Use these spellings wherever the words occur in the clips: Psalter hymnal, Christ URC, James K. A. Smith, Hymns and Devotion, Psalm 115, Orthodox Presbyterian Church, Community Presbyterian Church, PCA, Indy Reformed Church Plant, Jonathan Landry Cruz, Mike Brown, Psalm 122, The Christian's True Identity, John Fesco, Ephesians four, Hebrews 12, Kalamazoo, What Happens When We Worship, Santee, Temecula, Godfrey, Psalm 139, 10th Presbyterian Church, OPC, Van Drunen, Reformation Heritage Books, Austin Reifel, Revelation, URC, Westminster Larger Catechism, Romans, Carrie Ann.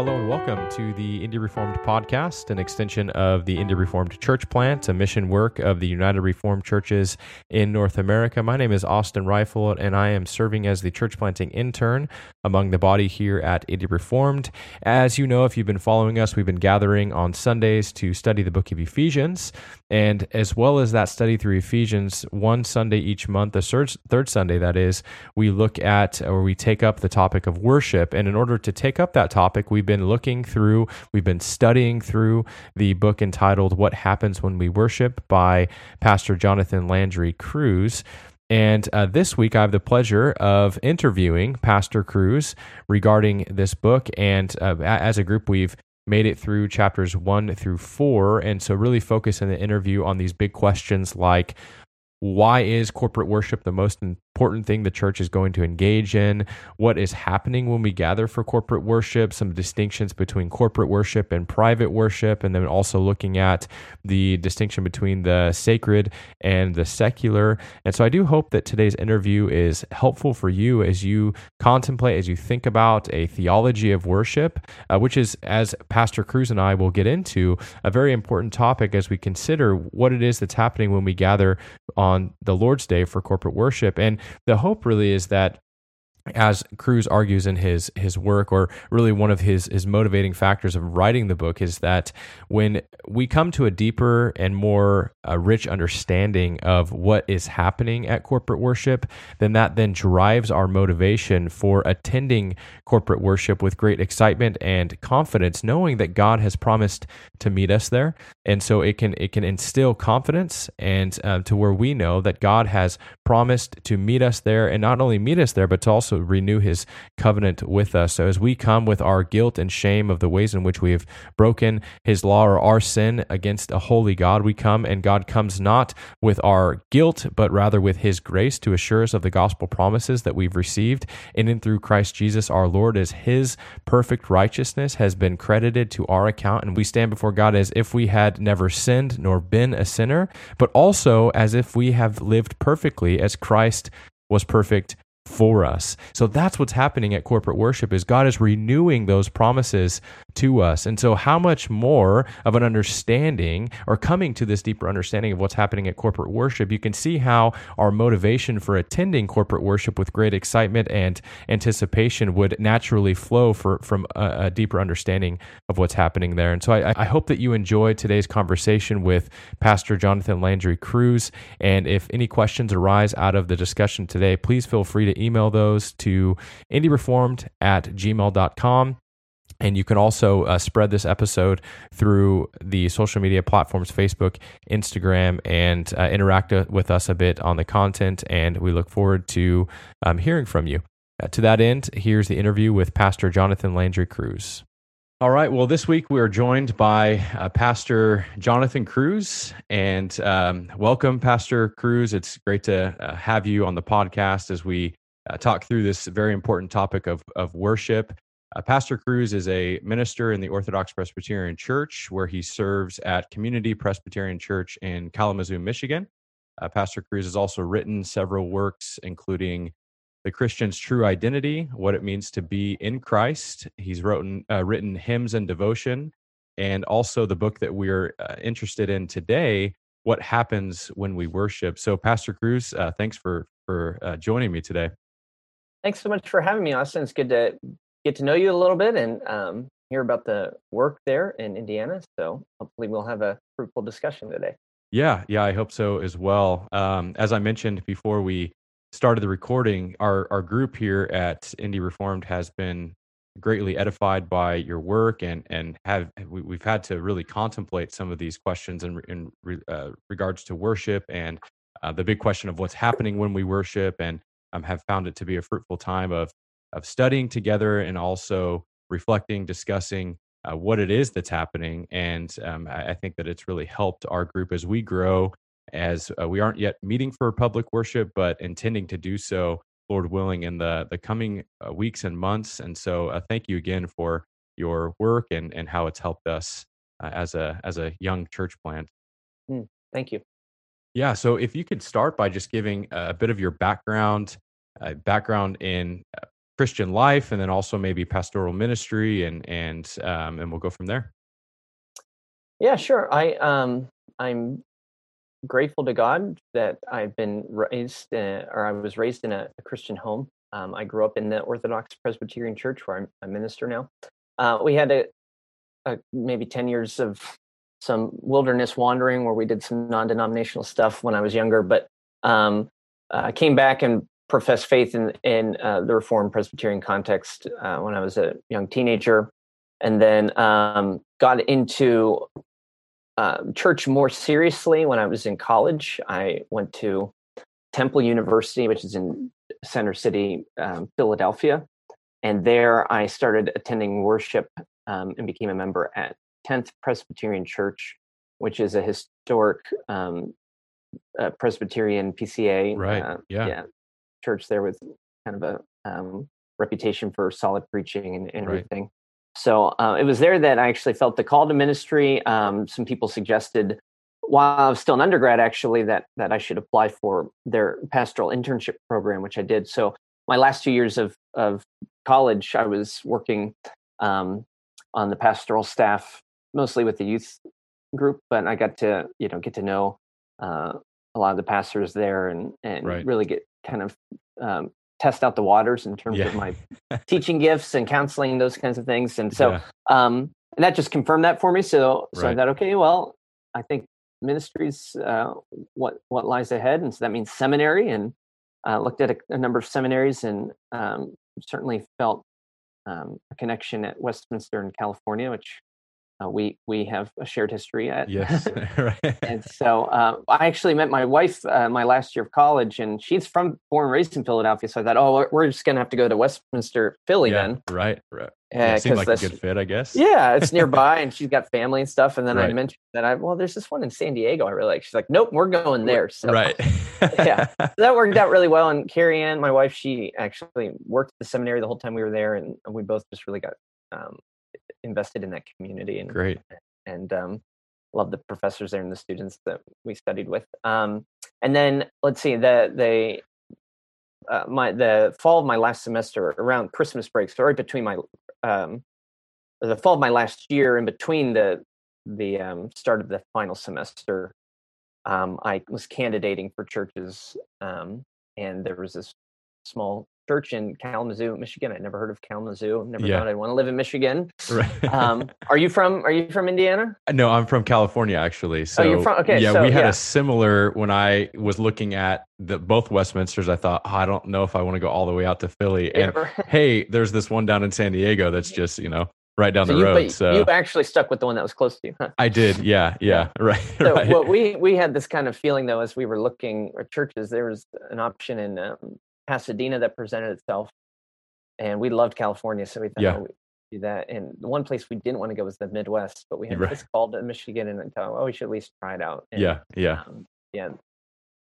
Hello and welcome to the Indy Reformed Podcast, an extension of the Indy Reformed Church Plant, a mission work of the United Reformed Churches in North America. My name is Austin Reifel, and I am serving as the church planting intern among the body here at Indy Reformed. As you know, if you've been following us, we've been gathering on Sundays to study the book of Ephesians, and as well as that study through Ephesians, one Sunday each month, the third Sunday that is, we look at or we take up the topic of worship, and in order to take up that topic, we've been studying through the book entitled What Happens When We Worship by Pastor Jonathan Landry Cruz. And this week, I have the pleasure of interviewing Pastor Cruz regarding this book. And as a group, we've made it through chapters 1 through 4. And so really focus in the interview on these big questions like, why is corporate worship the most important thing the church is going to engage in? What is happening when we gather for corporate worship? Some distinctions between corporate worship and private worship, and then also looking at the distinction between the sacred and the secular. And so I do hope that today's interview is helpful for you as you contemplate, as you think about a theology of worship, which is, as Pastor Cruz and I will get into, a very important topic as we consider what it is that's happening when we gather on the Lord's Day for corporate worship. And the hope really is that, as Cruz argues in his work, or really one of his motivating factors of writing the book, is that when we come to a deeper and more rich understanding of what is happening at corporate worship, then that then drives our motivation for attending corporate worship with great excitement and confidence, knowing that God has promised to meet us there. And so it can instill confidence, and to where we know that God has promised to meet us there, and not only meet us there, but to also renew his covenant with us. So as we come with our guilt and shame of the ways in which we have broken his law or our sin against a holy God, we come, and God comes not with our guilt, but rather with his grace to assure us of the gospel promises that we've received in and through Christ Jesus our Lord, as his perfect righteousness has been credited to our account. And we stand before God as if we had never sinned nor been a sinner, but also as if we have lived perfectly as Christ was perfect for us. So that's what's happening at corporate worship, is God is renewing those promises to us. And so how much more of an understanding, or coming to this deeper understanding of what's happening at corporate worship, you can see how our motivation for attending corporate worship with great excitement and anticipation would naturally flow from a deeper understanding of what's happening there. And so I hope that you enjoyed today's conversation with Pastor Jonathan Landry Cruz. And if any questions arise out of the discussion today, please feel free to email those to indyreformed@gmail.com. And you can also spread this episode through the social media platforms, Facebook, Instagram, and interact with us a bit on the content. And we look forward to hearing from you. To that end, here's the interview with Pastor Jonathan Landry Cruz. All right. Well, this week we are joined by Pastor Jonathan Cruz, and welcome, Pastor Cruz. It's great to have you on the podcast as we talk through this very important topic of worship. Pastor Cruz is a minister in the Orthodox Presbyterian Church, where he serves at Community Presbyterian Church in Kalamazoo, Michigan. Pastor Cruz has also written several works, including The Christian's True Identity, What It Means to Be in Christ. He's written Hymns and Devotion, and also the book that we're interested in today, What Happens When We Worship. So Pastor Cruz, thanks for joining me today. Thanks so much for having me, Austin. It's good to get to know you a little bit and hear about the work there in Indiana. So hopefully we'll have a fruitful discussion today. Yeah, I hope so as well. As I mentioned before we started the recording, our group here at Indy Reformed has been greatly edified by your work, and we've had to really contemplate some of these questions in regards to worship, and the big question of what's happening when we worship, and have found it to be a fruitful time of studying together, and also reflecting, discussing what it is that's happening. And I think that it's really helped our group as we grow, as we aren't yet meeting for public worship, but intending to do so, Lord willing, in the coming weeks and months. And so thank you again for your work and how it's helped us as a young church plant. Thank you. Yeah, so if you could start by just giving a bit of your background in Christian life, and then also maybe pastoral ministry, and we'll go from there. Yeah, sure. I'm grateful to God that I've been raised, I was raised in a Christian home. I grew up in the Orthodox Presbyterian Church, where I'm a minister now. We had a maybe 10 years of some wilderness wandering where we did some non-denominational stuff when I was younger, but I came back and professed faith in the Reformed Presbyterian context when I was a young teenager, and then got into church more seriously when I was in college. I went to Temple University, which is in Center City, Philadelphia. And there I started attending worship and became a member at 10th Presbyterian Church, which is a historic Presbyterian PCA church there with kind of a reputation for solid preaching and everything. So it was there that I actually felt the call to ministry. Some people suggested, while I was still an undergrad, actually, that I should apply for their pastoral internship program, which I did. So my last 2 years of college, I was working on the pastoral staff, mostly with the youth group, but I got to get to know a lot of the pastors there and really get kind of test out the waters in terms of my teaching gifts and counseling, those kinds of things. And so and that just confirmed that for me. So I thought, okay, well, I think ministry's what lies ahead. And so that means seminary, and looked at a number of seminaries, and certainly felt a connection at Westminster in California, which we have a shared history at. Yes. And so I actually met my wife my last year of college, and she's born and raised in Philadelphia. So I thought, oh, we're just going to have to go to Westminster, Philly then. Right. It seemed like a good fit, I guess. Yeah, it's nearby, and she's got family and stuff. And then I mentioned that, there's this one in San Diego I really like. She's like, nope, we're going there. So, yeah, so that worked out really well. And Carrie Ann, my wife, she actually worked at the seminary the whole time we were there, and we both just really got invested in that community, and love the professors there and the students that we studied with. And then let's see, the fall of my last semester, around Christmas break, so right between my the fall of my last year and between the start of the final semester, I was candidating for churches, and there was this small church in Kalamazoo, Michigan. I'd never heard of Kalamazoo. Never thought I'd want to live in Michigan. Right. Are you from Indiana? No, I'm from California, actually. So you're from, okay. Yeah, so, we had a similar, when I was looking at both Westminsters, I thought, I don't know if I want to go all the way out to Philly. And hey, there's this one down in San Diego that's just, right down the road. So you actually stuck with the one that was close to you, huh? I did. Yeah. Right. So what we had this kind of feeling, though, as we were looking at churches, there was an option in Pasadena that presented itself, and we loved California, so we thought we'd do that. And the one place we didn't want to go was the Midwest, but we had this call to Michigan, and I thought, we should at least try it out. And,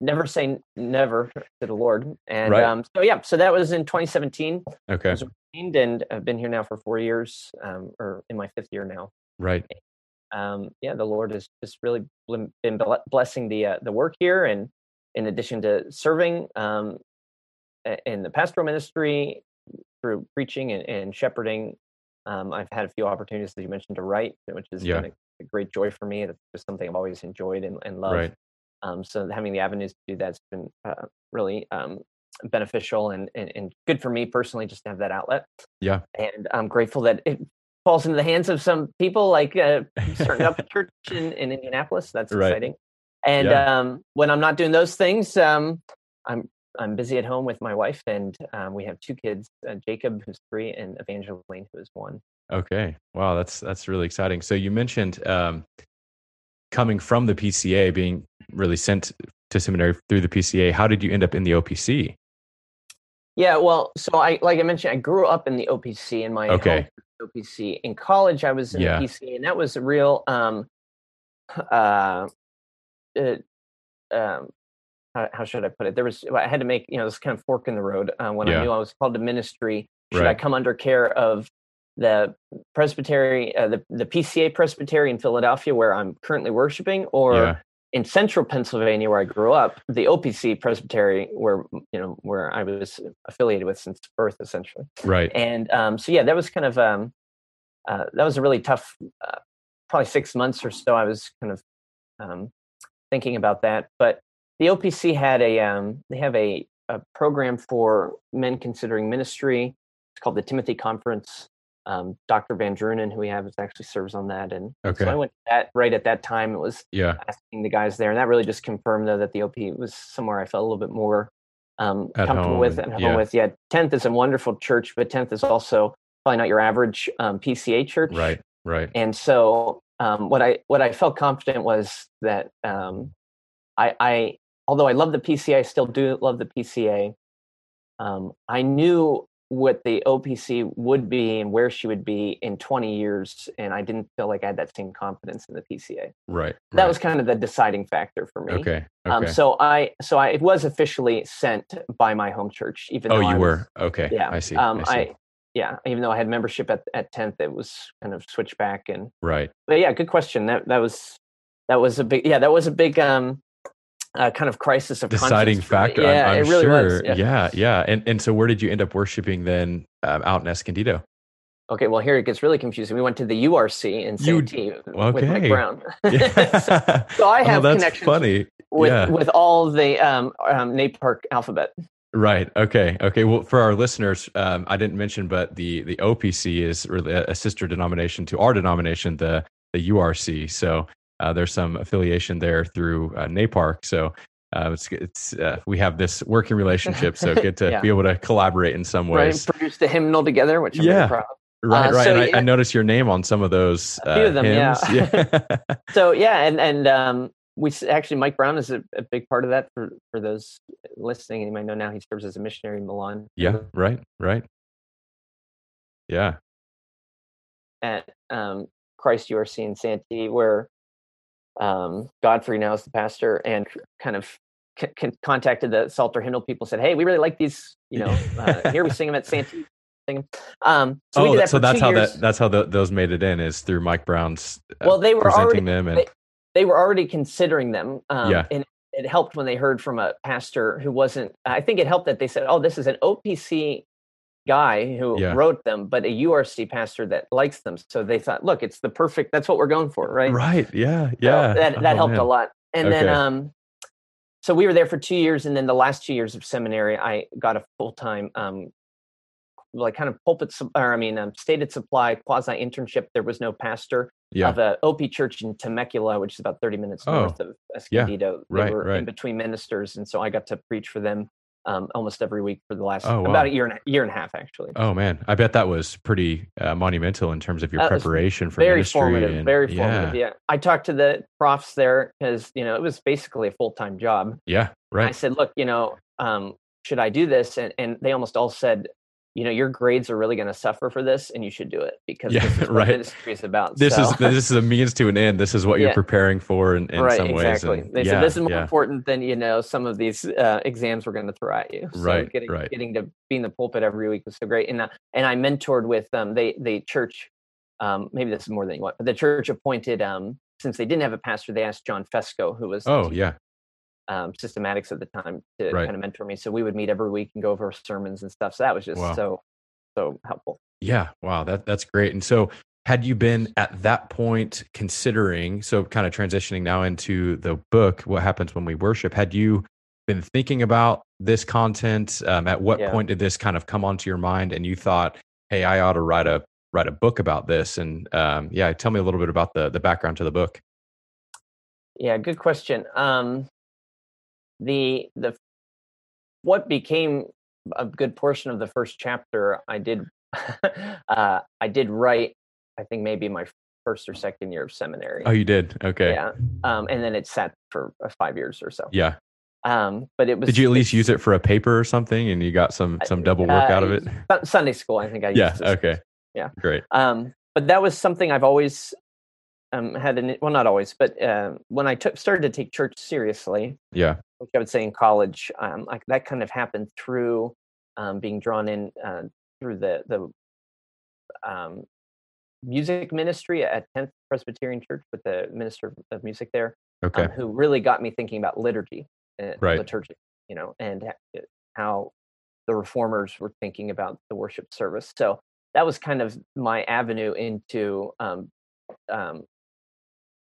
never say never to the Lord. And so that was in 2017. Okay, I was ordained, and I've been here now for 4 years, or in my fifth year now. Right. The Lord has just really been blessing the work here, and in addition to serving in the pastoral ministry through preaching and shepherding, I've had a few opportunities, as you mentioned, to write, which is been a great joy for me. That's just something I've always enjoyed and loved. Right. So having the avenues to do that's been really beneficial and good for me personally, just to have that outlet. Yeah. And I'm grateful that it falls into the hands of some people, like starting up a church in Indianapolis. That's exciting. And when I'm not doing those things, I'm busy at home with my wife, and we have two kids, Jacob, who's 3, and Evangeline, who is 1. Okay. Wow. That's really exciting. So you mentioned coming from the PCA, being really sent to seminary through the PCA. How did you end up in the OPC? Yeah, well, so I grew up in the OPC in my home OPC. In college, I was in the PCA, and that was a real, how should I put it? I had to make, this kind of fork in the road when I knew I was called to ministry. Should I come under care of the presbytery, the PCA presbytery in Philadelphia, where I'm currently worshiping, or in central Pennsylvania, where I grew up, the OPC presbytery, where I was affiliated with since birth, essentially. Right. And that was kind of that was a really tough, probably 6 months or so. I was kind of thinking about that, but the OPC had a program for men considering ministry. It's called the Timothy Conference. Dr. Van Drunen, who we have, actually serves on that. And so I went to that right at that time. It was asking the guys there. And that really just confirmed, though, that the OP was somewhere I felt a little bit more comfortable home, with and home with. Yeah, 10th is a wonderful church, but 10th is also probably not your average PCA church. Right. And so what I felt confident was that I although I love the PCA, I still do love the PCA. I knew what the OPC would be and where she would be in 20 years. And I didn't feel like I had that same confidence in the PCA. Right. That was kind of the deciding factor for me. Okay. So I was officially sent by my home church, even though Yeah. I see. Even though I had membership at 10th, it was kind of switched back and But yeah, good question. That was a big kind of crisis of deciding factor. Yeah, I'm really sure. Was. Yeah. And so where did you end up worshiping then out in Escondido? Okay, well, here it gets really confusing. We went to the URC in Santee with Mike Brown. So I have connections with all the NAPARC alphabet. Right. Okay. Well, for our listeners, I didn't mention, but the OPC is really a sister denomination to our denomination, the URC. So there's some affiliation there through NAPARC, so it's we have this working relationship. So good to be able to collaborate in some ways. Right, produce the hymnal together, which I'm really proud of. Right. So, and I noticed your name on some of those. A few of them, hymns. So and we actually Mike Brown is a big part of that for those listening. And you might know now he serves as a missionary in Milan. Yeah. Right. Yeah. At Christ URC in Santee, where Godfrey now is the pastor, and kind of contacted the Salter Hindle people, said, "Hey, we really like these, here we sing them at Santee." That's how those made it in, is through Mike Brown's they were already considering them. And it helped when they heard from a pastor who wasn't, I think it helped that they said, "Oh, this is an OPC guy who wrote them, but a URC pastor that likes them." So they thought, look, it's the perfect, that's what we're going for. Right. Yeah. So that helped a lot. And then, so we were there for 2 years. And then the last 2 years of seminary, I got a full-time, kind of stated supply quasi internship. There was no pastor of a OP church in Temecula, which is about 30 minutes north of Escondido. They were in between ministers. And so I got to preach for them almost every week for the last about a year and a half, actually. Oh man, I bet that was pretty monumental in terms of your preparation for ministry. Very formative. Yeah, I talked to the profs there because it was basically a full-time job. Yeah, right. And I said, "Look, should I do this?" And they almost all said, "Your grades are really going to suffer for this, and you should do it because this is what ministry is about." This is a means to an end. This is what you're preparing for in some ways. Exactly. And, they said this is more important than some of these exams we're going to throw at you. So getting to be in the pulpit every week was so great, and I mentored with the church. Maybe this is more than you want, but the church appointed since they didn't have a pastor, they asked John Fesco, who was systematics at the time, to kind of mentor me. So we would meet every week and go over sermons and stuff. So that was just so helpful. Yeah. Wow. That's great. And so had you been at that point considering, so kind of transitioning now into the book, What Happens When We Worship, had you been thinking about this content? At what point did this kind of come onto your mind and you thought, "Hey, I ought to write a book about this"? And tell me a little bit about the background to the book. Yeah. Good question. The what became a good portion of the first chapter, I did write, I think maybe my first or second year of seminary. Oh, you did? Okay. Yeah. And then it sat for 5 years or so. Yeah. But it was. Did you at least use it for a paper or something, and you got some double work out of it? Sunday school, I think I used. Yeah. Okay. Yeah. Great. But that was something I've always not always, but when I started to take church seriously, which I would say in college, that kind of happened through being drawn in through the music ministry at 10th Presbyterian Church with the minister of music there, okay, who really got me thinking about liturgy and liturgy, you know, and how the reformers were thinking about the worship service. So that was kind of my avenue into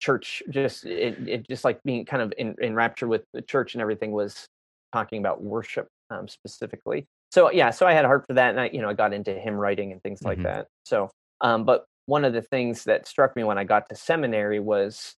church. Just it just like being kind of enraptured with the church and everything was talking about worship specifically. So yeah, so I had a heart for that, and I got into hymn writing and things like that. So, but one of the things that struck me when I got to seminary was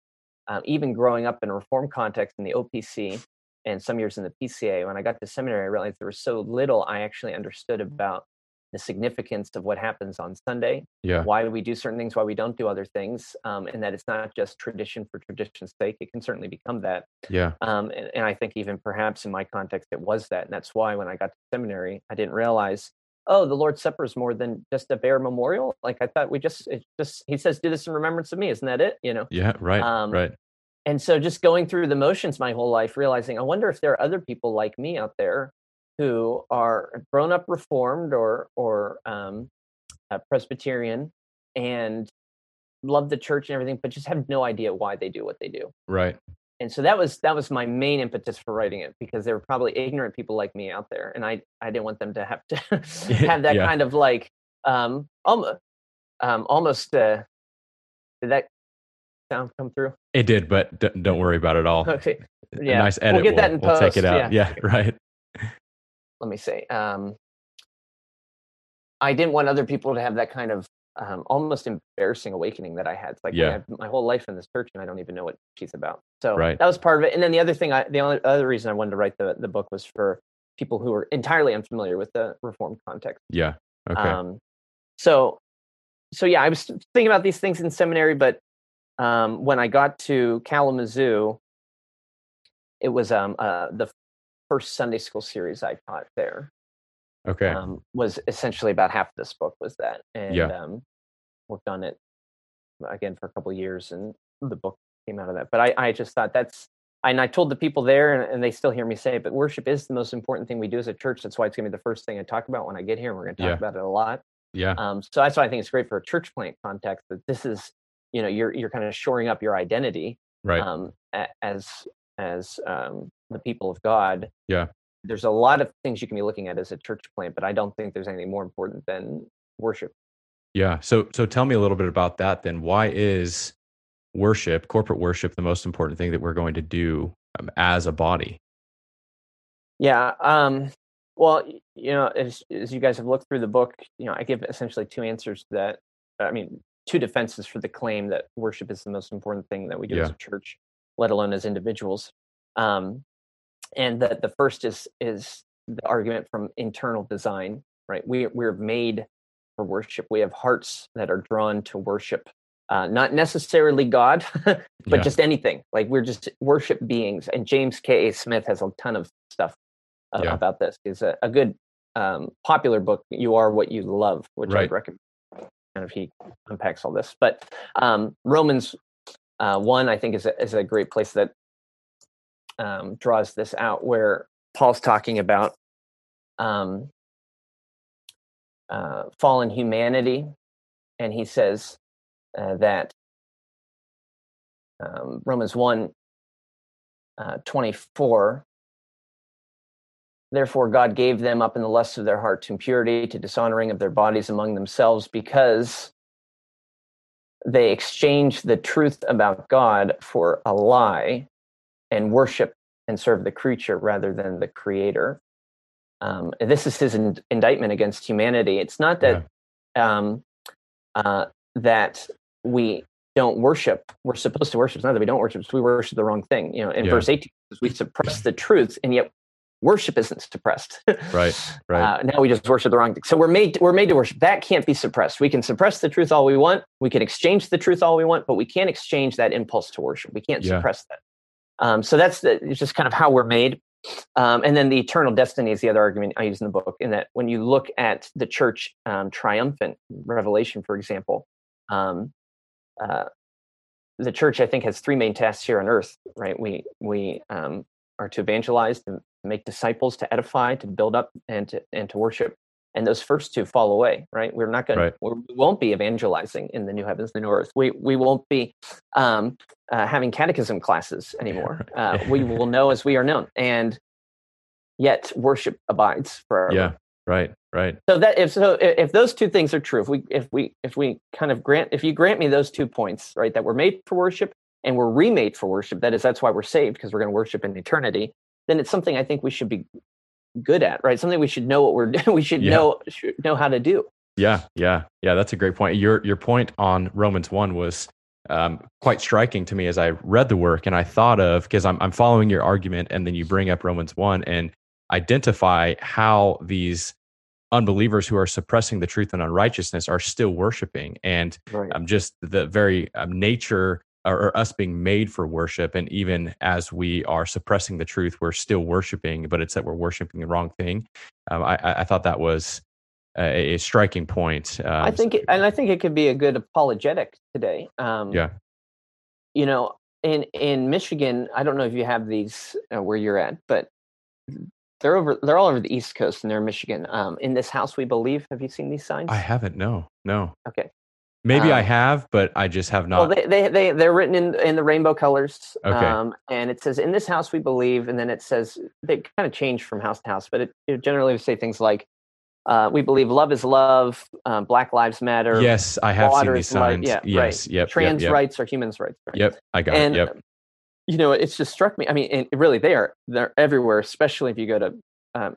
even growing up in a Reformed context in the OPC and some years in the PCA. When I got to seminary, I realized there was so little I actually understood about the significance of what happens on Sunday, why we do certain things, why we don't do other things, and that it's not just tradition for tradition's sake. It can certainly become that. And I think even perhaps in my context, it was that. And that's why when I got to seminary, I didn't realize, oh, the Lord's Supper is more than just a bare memorial. Like I thought he says, do this in remembrance of me. Isn't that it? You know? Yeah, right, right. And so just going through the motions my whole life, realizing, I wonder if there are other people like me out there who are grown up Reformed or Presbyterian and love the church and everything, but just have no idea why they do what they do. Right. And so that was my main impetus for writing it, because there were probably ignorant people like me out there, and I didn't want them to have to have that kind of like almost. Did that sound come through? It did, but don't worry about it all. Okay. Yeah. A nice edit. We'll get that in post. We'll take it out. Yeah. Right. Let me say, I didn't want other people to have that kind of almost embarrassing awakening that I had. It's like I have my whole life in this church and I don't even know what she's about. So that was part of it. And then the other thing, the other reason I wanted to write the book was for people who were entirely unfamiliar with the Reformed context. Yeah. Okay. So I was thinking about these things in seminary, but when I got to Kalamazoo, it was the first Sunday school series I taught there, was essentially about half of this book was that, and worked on it again for a couple of years, and the book came out of that. But I just thought and I told the people there, and they still hear me say, but worship is the most important thing we do as a church. That's why it's gonna be the first thing I talk about when I get here, and we're gonna talk about it a lot. Yeah. So that's why I think it's great for a church plant context that this is, you know, you're kind of shoring up your identity, right? As the people of God. Yeah. There's a lot of things you can be looking at as a church plant, but I don't think there's anything more important than worship. Yeah. So tell me a little bit about that then. Why is worship, corporate worship, the most important thing that we're going to do as a body? Yeah. Well, you know, as you guys have looked through the book, you know, I give essentially two answers to that. I mean, two defenses for the claim that worship is the most important thing that we do as a church, let alone as individuals. And that the first is the argument from internal design, right? We're made for worship. We have hearts that are drawn to worship, not necessarily God, but just anything. Like we're just worship beings. And James K. A. Smith has a ton of stuff about this. It's a good popular book, You Are What You Love, which I'd recommend. Kind of he unpacks all this. But Romans 1, I think, is a great place that draws this out, where Paul's talking about fallen humanity, and he says that Romans 1, 24, therefore God gave them up in the lusts of their heart to impurity, to dishonoring of their bodies among themselves, because they exchanged the truth about God for a lie, and worship and serve the creature rather than the creator. This is his indictment against humanity. It's not that that we don't worship. We're supposed to worship. It's not that we don't worship. It's we worship the wrong thing. You know, in verse 18, we suppress the truth, and yet worship isn't suppressed. Right. Now we just worship the wrong thing. So we're made to worship. That can't be suppressed. We can suppress the truth all we want. We can exchange the truth all we want, but we can't exchange that impulse to worship. We can't suppress that. So that's it's just kind of how we're made. And then the eternal destiny is the other argument I use in the book, in that when you look at the church triumphant, Revelation, for example, the church, I think, has three main tasks here on earth, right? We are to evangelize, to make disciples, to edify, to build up, and to worship. and those first two fall away, right? We're not going we won't be evangelizing in the new heavens, the new earth. We won't be having catechism classes anymore. We will know as we are known, and yet worship abides forever. Yeah, right, right. So that if those two things are true, if you grant me those 2 points, right, that we're made for worship and we're remade for worship, that is, that's why we're saved, because we're going to worship in eternity, then it's something I think we should be good at, right? Something we should know what we're doing. We should know how to do. Yeah. That's a great point. Your point on Romans 1 was quite striking to me as I read the work, and I thought of, because I'm following your argument, and then you bring up Romans 1 and identify how these unbelievers who are suppressing the truth and unrighteousness are still worshiping, and just the very nature or us being made for worship. And even as we are suppressing the truth, we're still worshiping, but it's that we're worshiping the wrong thing. I thought that was a striking point. I think it could be a good apologetic today. You know, in Michigan, I don't know if you have these where you're at, but they're all over the East Coast, and they're in Michigan. In this house, we believe. Have you seen these signs? I haven't. No. Okay. Maybe I have, but I just have not. Well, they're written in the rainbow colors, and it says, "In this house we believe," and then it says, they kind of change from house to house, but it generally would say things like, "We believe love is love," "Black Lives Matter." Yes, I have seen these signs. Trans rights are humans' rights. Right? Yep, I got it. Yep. You know, it's just struck me. I mean, and really, they're everywhere, especially if you go to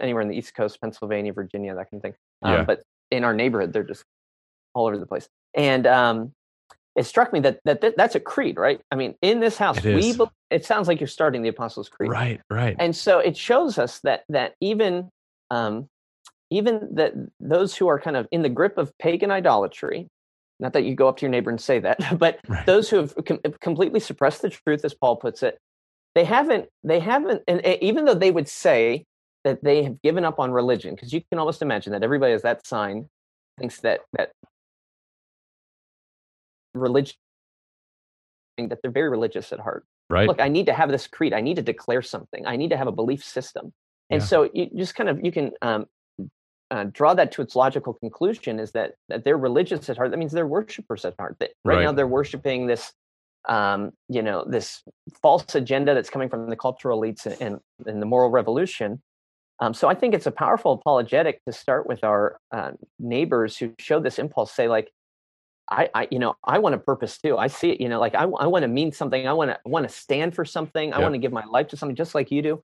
anywhere in the East Coast, Pennsylvania, Virginia, that kind of thing. But in our neighborhood, they're just all over the place. And it struck me that that's a creed, right? I mean, in this house, it sounds like you're starting the Apostles' Creed, right? And so it shows us that even that those who are kind of in the grip of pagan idolatry, not that you go up to your neighbor and say that, but those who have completely suppressed the truth, as Paul puts it, they haven't, and even though they would say that they have given up on religion, because you can almost imagine that everybody has that sign, thinks that religion, that they're very religious at heart. Right. Look, I need to have this creed. I need to declare something. I need to have a belief system. And so you just kind of, you can draw that to its logical conclusion, is that they're religious at heart. That means they're worshipers at heart. That right now they're worshiping this, this false agenda that's coming from the cultural elites and the moral revolution. So I think it's a powerful apologetic to start with our neighbors who show this impulse, say like, I want a purpose too. I see it, like I want to mean something. I want to stand for something. I want to give my life to something, just like you do,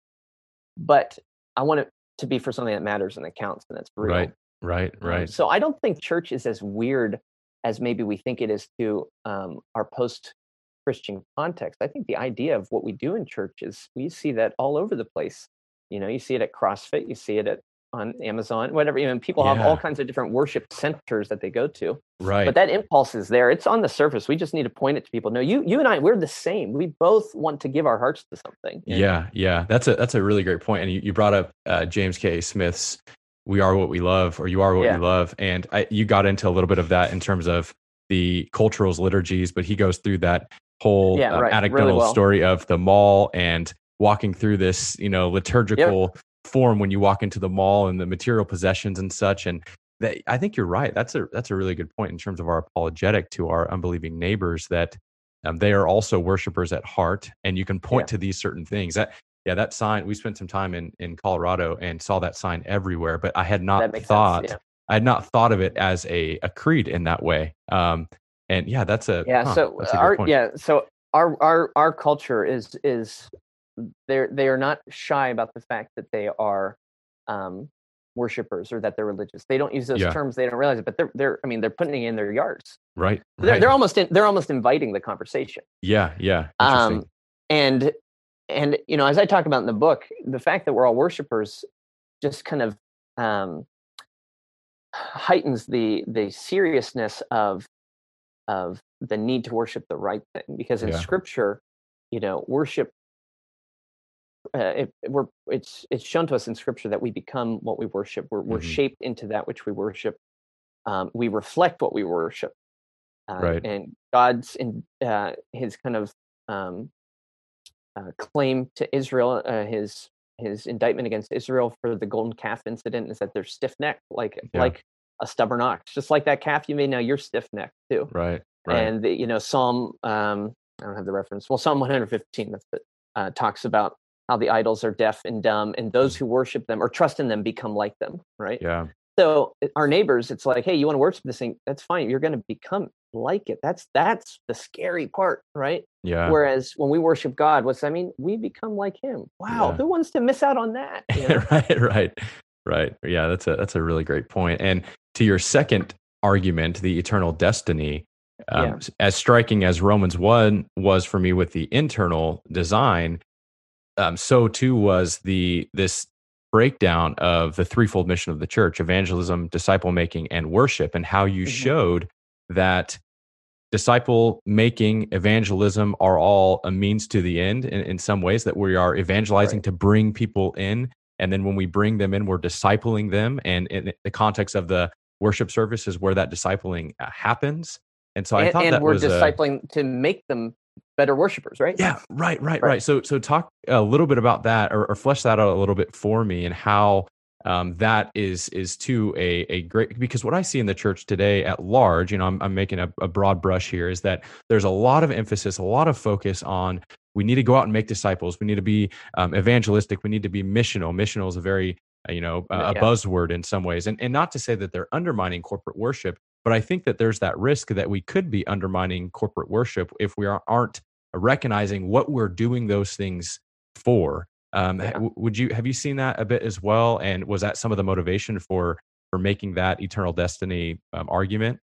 but I want it to be for something that matters and that counts. And that's real. Right. So I don't think church is as weird as maybe we think it is to our post-Christian context. I think the idea of what we do in church is, we see that all over the place. You see it at CrossFit, you see it on Amazon, whatever, people have all kinds of different worship centers that they go to. Right. But that impulse is there. It's on the surface. We just need to point it to people. No, you and I, we're the same. We both want to give our hearts to something. Yeah. That's a really great point. And you brought up James K. A. Smith's "We Are What We Love," or "You Are What You Love." And you got into a little bit of that in terms of the cultural liturgies, but he goes through that whole anecdotal story of the mall and walking through this, liturgical form when you walk into the mall and the material possessions and such. And that, I think you're right. That's a really good point in terms of our apologetic to our unbelieving neighbors, that they are also worshipers at heart. And you can point to these certain things. That sign, we spent some time in Colorado and saw that sign everywhere, but I had not thought of it as a creed in that way. Our culture is they are not shy about the fact that they are worshipers or that they're religious. They don't use those terms. They don't realize it, but they're putting it in their yards. Right. They're almost inviting the conversation. Yeah. Interesting. And as I talk about in the book, the fact that we're all worshipers just kind of heightens the seriousness of the need to worship the right thing, because in Scripture, worship. It's shown to us in Scripture that we become what we worship. We're shaped into that which we worship. We reflect what we worship, and God's his kind of claim to Israel, his his indictment against Israel for the golden calf incident is that they're stiff-necked, like a stubborn ox. Just like that calf you made, now you're stiff-necked too. Right. And the, Psalm, I don't have the reference. Well, Psalm 115 talks about how the idols are deaf and dumb, and those who worship them or trust in them become like them. Right. Yeah. So our neighbors, it's like, hey, you want to worship this thing? That's fine. You're going to become like it. That's the scary part, right? Yeah. Whereas when we worship God, what's that mean? We become like Him. Wow. Yeah. Who wants to miss out on that? Right. Yeah. That's a really great point. And to your second argument, the eternal destiny, as striking as Romans 1 was for me with the internal design, so too was this breakdown of the threefold mission of the church: evangelism, disciple making, and worship, and how you showed that disciple making, evangelism are all a means to the end in some ways, that we are evangelizing to bring people in. And then when we bring them in, we're discipling them. And in the context of the worship service is where that discipling happens. And so I thought that was... And we're discipling to make them better worshipers, right? Yeah, right. So talk a little bit about that, or flesh that out a little bit for me, and how that is too a great, because what I see in the church today at large, I'm making a broad brush here, is that there's a lot of emphasis, a lot of focus on we need to go out and make disciples, we need to be evangelistic, we need to be missional. Missional is a very a buzzword in some ways, and not to say that they're undermining corporate worship, but I think that there's that risk that we could be undermining corporate worship if we aren't recognizing what we're doing those things for. Have you seen that a bit as well? And was that some of the motivation for making that eternal destiny argument?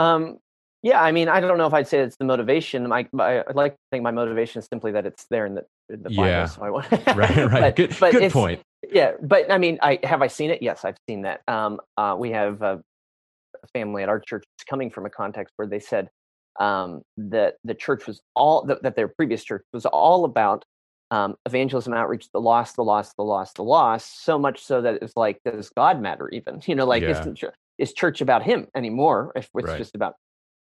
Yeah, I mean, I don't know if I'd say it's the motivation. I'd like to think my motivation is simply that it's there in the Bible. Yeah. So I want right. Good point. Yeah, but I mean, have I seen it? Yes, I've seen that. We have a family at our church coming from a context where they said that the church was that their previous church was all about evangelism, outreach, the lost, so much so that it's like, does God matter even? Is church about Him anymore? If it's just about,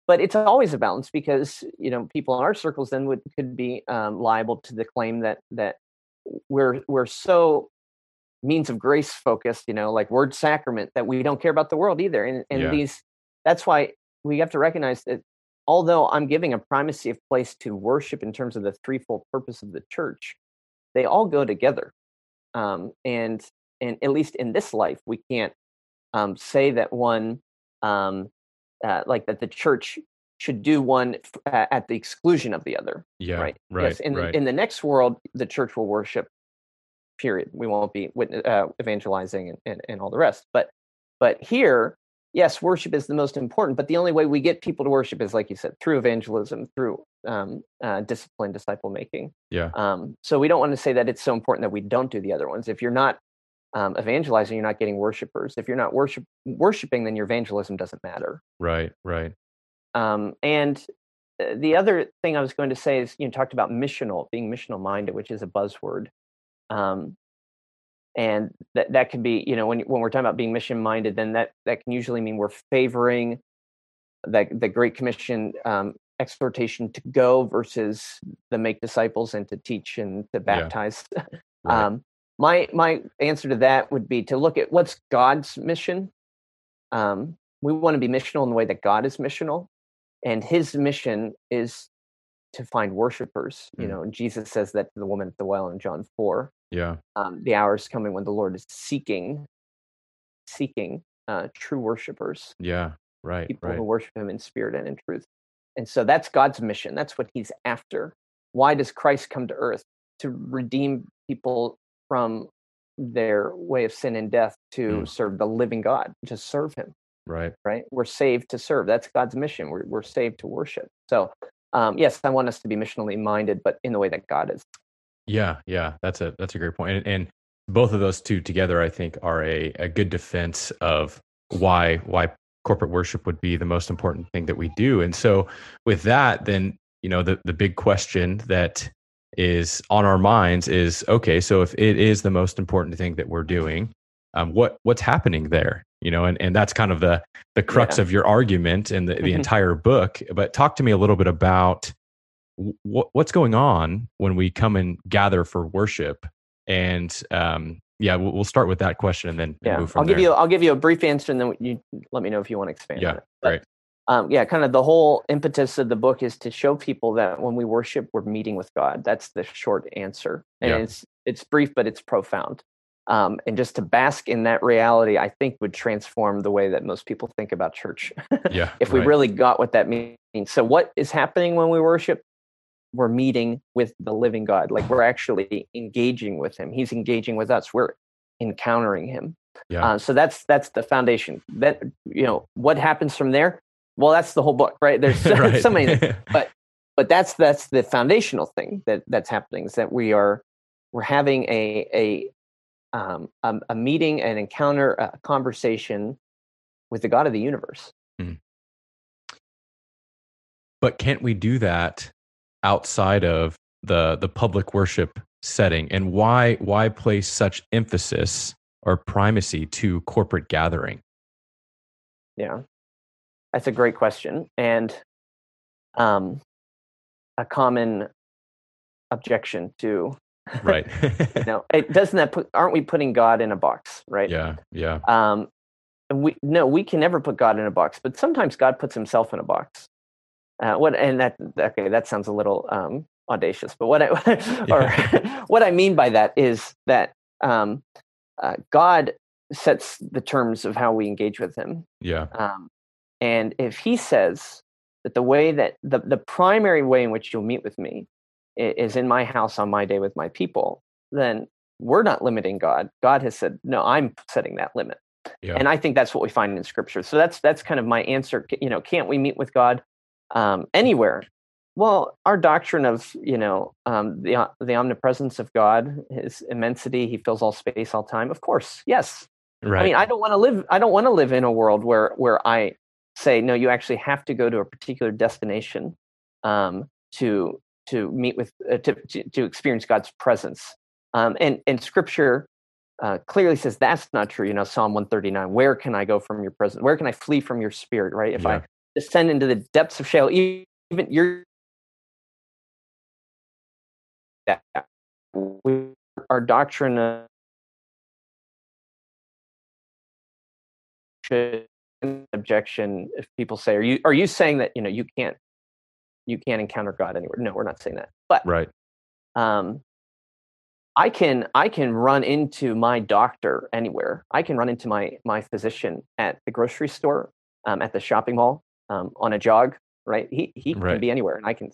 but it's always a balance, because people in our circles then could be liable to the claim that we're so means of grace focused, like word sacrament, that we don't care about the world either. And that's why we have to recognize that although I'm giving a primacy of place to worship in terms of the threefold purpose of the church, they all go together. And at least in this life, we can't say that one, that the church should do one at the exclusion of the other. Yeah, right. Yes, in the next world, the church will worship. Period. We won't be evangelizing and all the rest. But here, yes, worship is the most important. But the only way we get people to worship is, like you said, through evangelism, through discipline, disciple making. Yeah. So we don't want to say that it's so important that we don't do the other ones. If you're not evangelizing, you're not getting worshipers. If you're not worshiping, then your evangelism doesn't matter. Right. And the other thing I was going to say is you talked about being missional minded, which is a buzzword. And that could be, when we're talking about being mission minded, then that can usually mean we're favoring the Great Commission exhortation to go versus the make disciples and to teach and to baptize. Yeah. Right. My answer to that would be to look at what's God's mission. We want to be missional in the way that God is missional, and His mission is to find worshipers. Jesus says that to the woman at the well in John 4. Yeah. The hour is coming when the Lord is seeking true worshipers. Yeah, right. People who worship Him in spirit and in truth. And so that's God's mission. That's what He's after. Why does Christ come to earth? To redeem people from their way of sin and death, to serve the living God, to serve Him. Right. We're saved to serve. That's God's mission. We're saved to worship. So yes, I want us to be missionally minded, but in the way that God is. Yeah, that's a great point. And both of those two together, I think, are a good defense of why corporate worship would be the most important thing that we do. And so with that, then, the big question that is on our minds is, okay, so if it is the most important thing that we're doing, what's happening there? And that's kind of the crux of your argument and the entire book. But talk to me a little bit about what's going on when we come and gather for worship, And we'll start with that question and then move from there. I'll give you a brief answer, and then you let me know if you want to expand on it. But, right. Kind of the whole impetus of the book is to show people that when we worship, we're meeting with God. That's the short answer. And it's brief, but it's profound. And just to bask in that reality, I think, would transform the way that most people think about church. If we really got what that means. So what is happening when we worship? We're meeting with the living God. Like, we're actually engaging with him. He's engaging with us. We're encountering him. So that's the foundation. That, what happens from there? Well, that's the whole book, right? There's so many, but that's the foundational thing that's happening, is that we're having a meeting, an encounter, a conversation with the God of the universe. Mm. But can't we do that outside of the public worship setting? And why place such emphasis or primacy to corporate gathering? Yeah, that's a great question. And a common objection to aren't we putting God in a box, right? Yeah. We can never put God in a box, but sometimes God puts himself in a box. That sounds a little audacious, but what I mean by that is that God sets the terms of how we engage with him. Yeah. And if he says that the way that the primary way in which you'll meet with me is in my house on my day with my people, then we're not limiting God. God has said, no, I'm setting that limit. Yeah. And I think that's what we find in scripture. So that's kind of my answer. Can't we meet with God anywhere? Well, our doctrine of, the omnipresence of God, his immensity, he fills all space, all time. Of course. Yes. Right. I mean, I don't want to live in a world where I say, no, you actually have to go to a particular destination to meet with, to experience God's presence. And scripture clearly says that's not true. Psalm 139, where can I go from your presence? Where can I flee from your spirit, right? If I descend into the depths of Sheol, even our doctrine of objection, if people say, are you saying that, you can't encounter God anywhere? No, we're not saying that. But I can run into my doctor anywhere. I can run into my physician at the grocery store, at the shopping mall, on a jog. Right? He can be anywhere, and I can.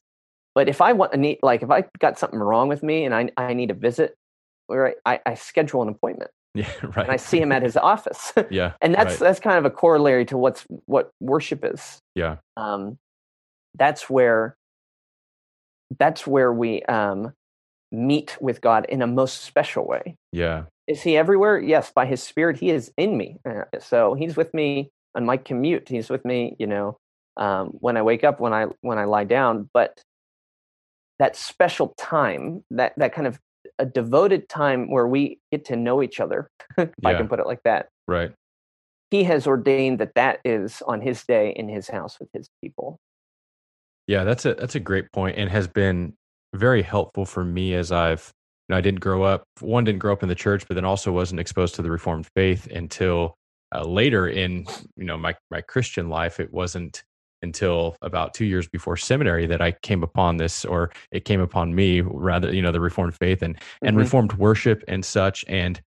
But if I if I got something wrong with me and I need a visit, where I schedule an appointment. Yeah, right. And I see him at his office. Yeah, and that's kind of a corollary to what worship is. Yeah. That's where we meet with God in a most special way. Yeah. Is he everywhere? Yes, by his spirit, he is in me. So he's with me on my commute. He's with me, when I wake up, when I lie down. But that special time, that kind of a devoted time where we get to know each other, I can put it like that. Right. He has ordained that is on his day in his house with his people. Yeah, that's a great point, and has been very helpful for me as I've, I didn't grow up in the church, but then also wasn't exposed to the Reformed faith until later in, my Christian life. It wasn't until about 2 years before seminary that I came upon this, or it came upon me rather, the Reformed faith and Reformed worship and such. And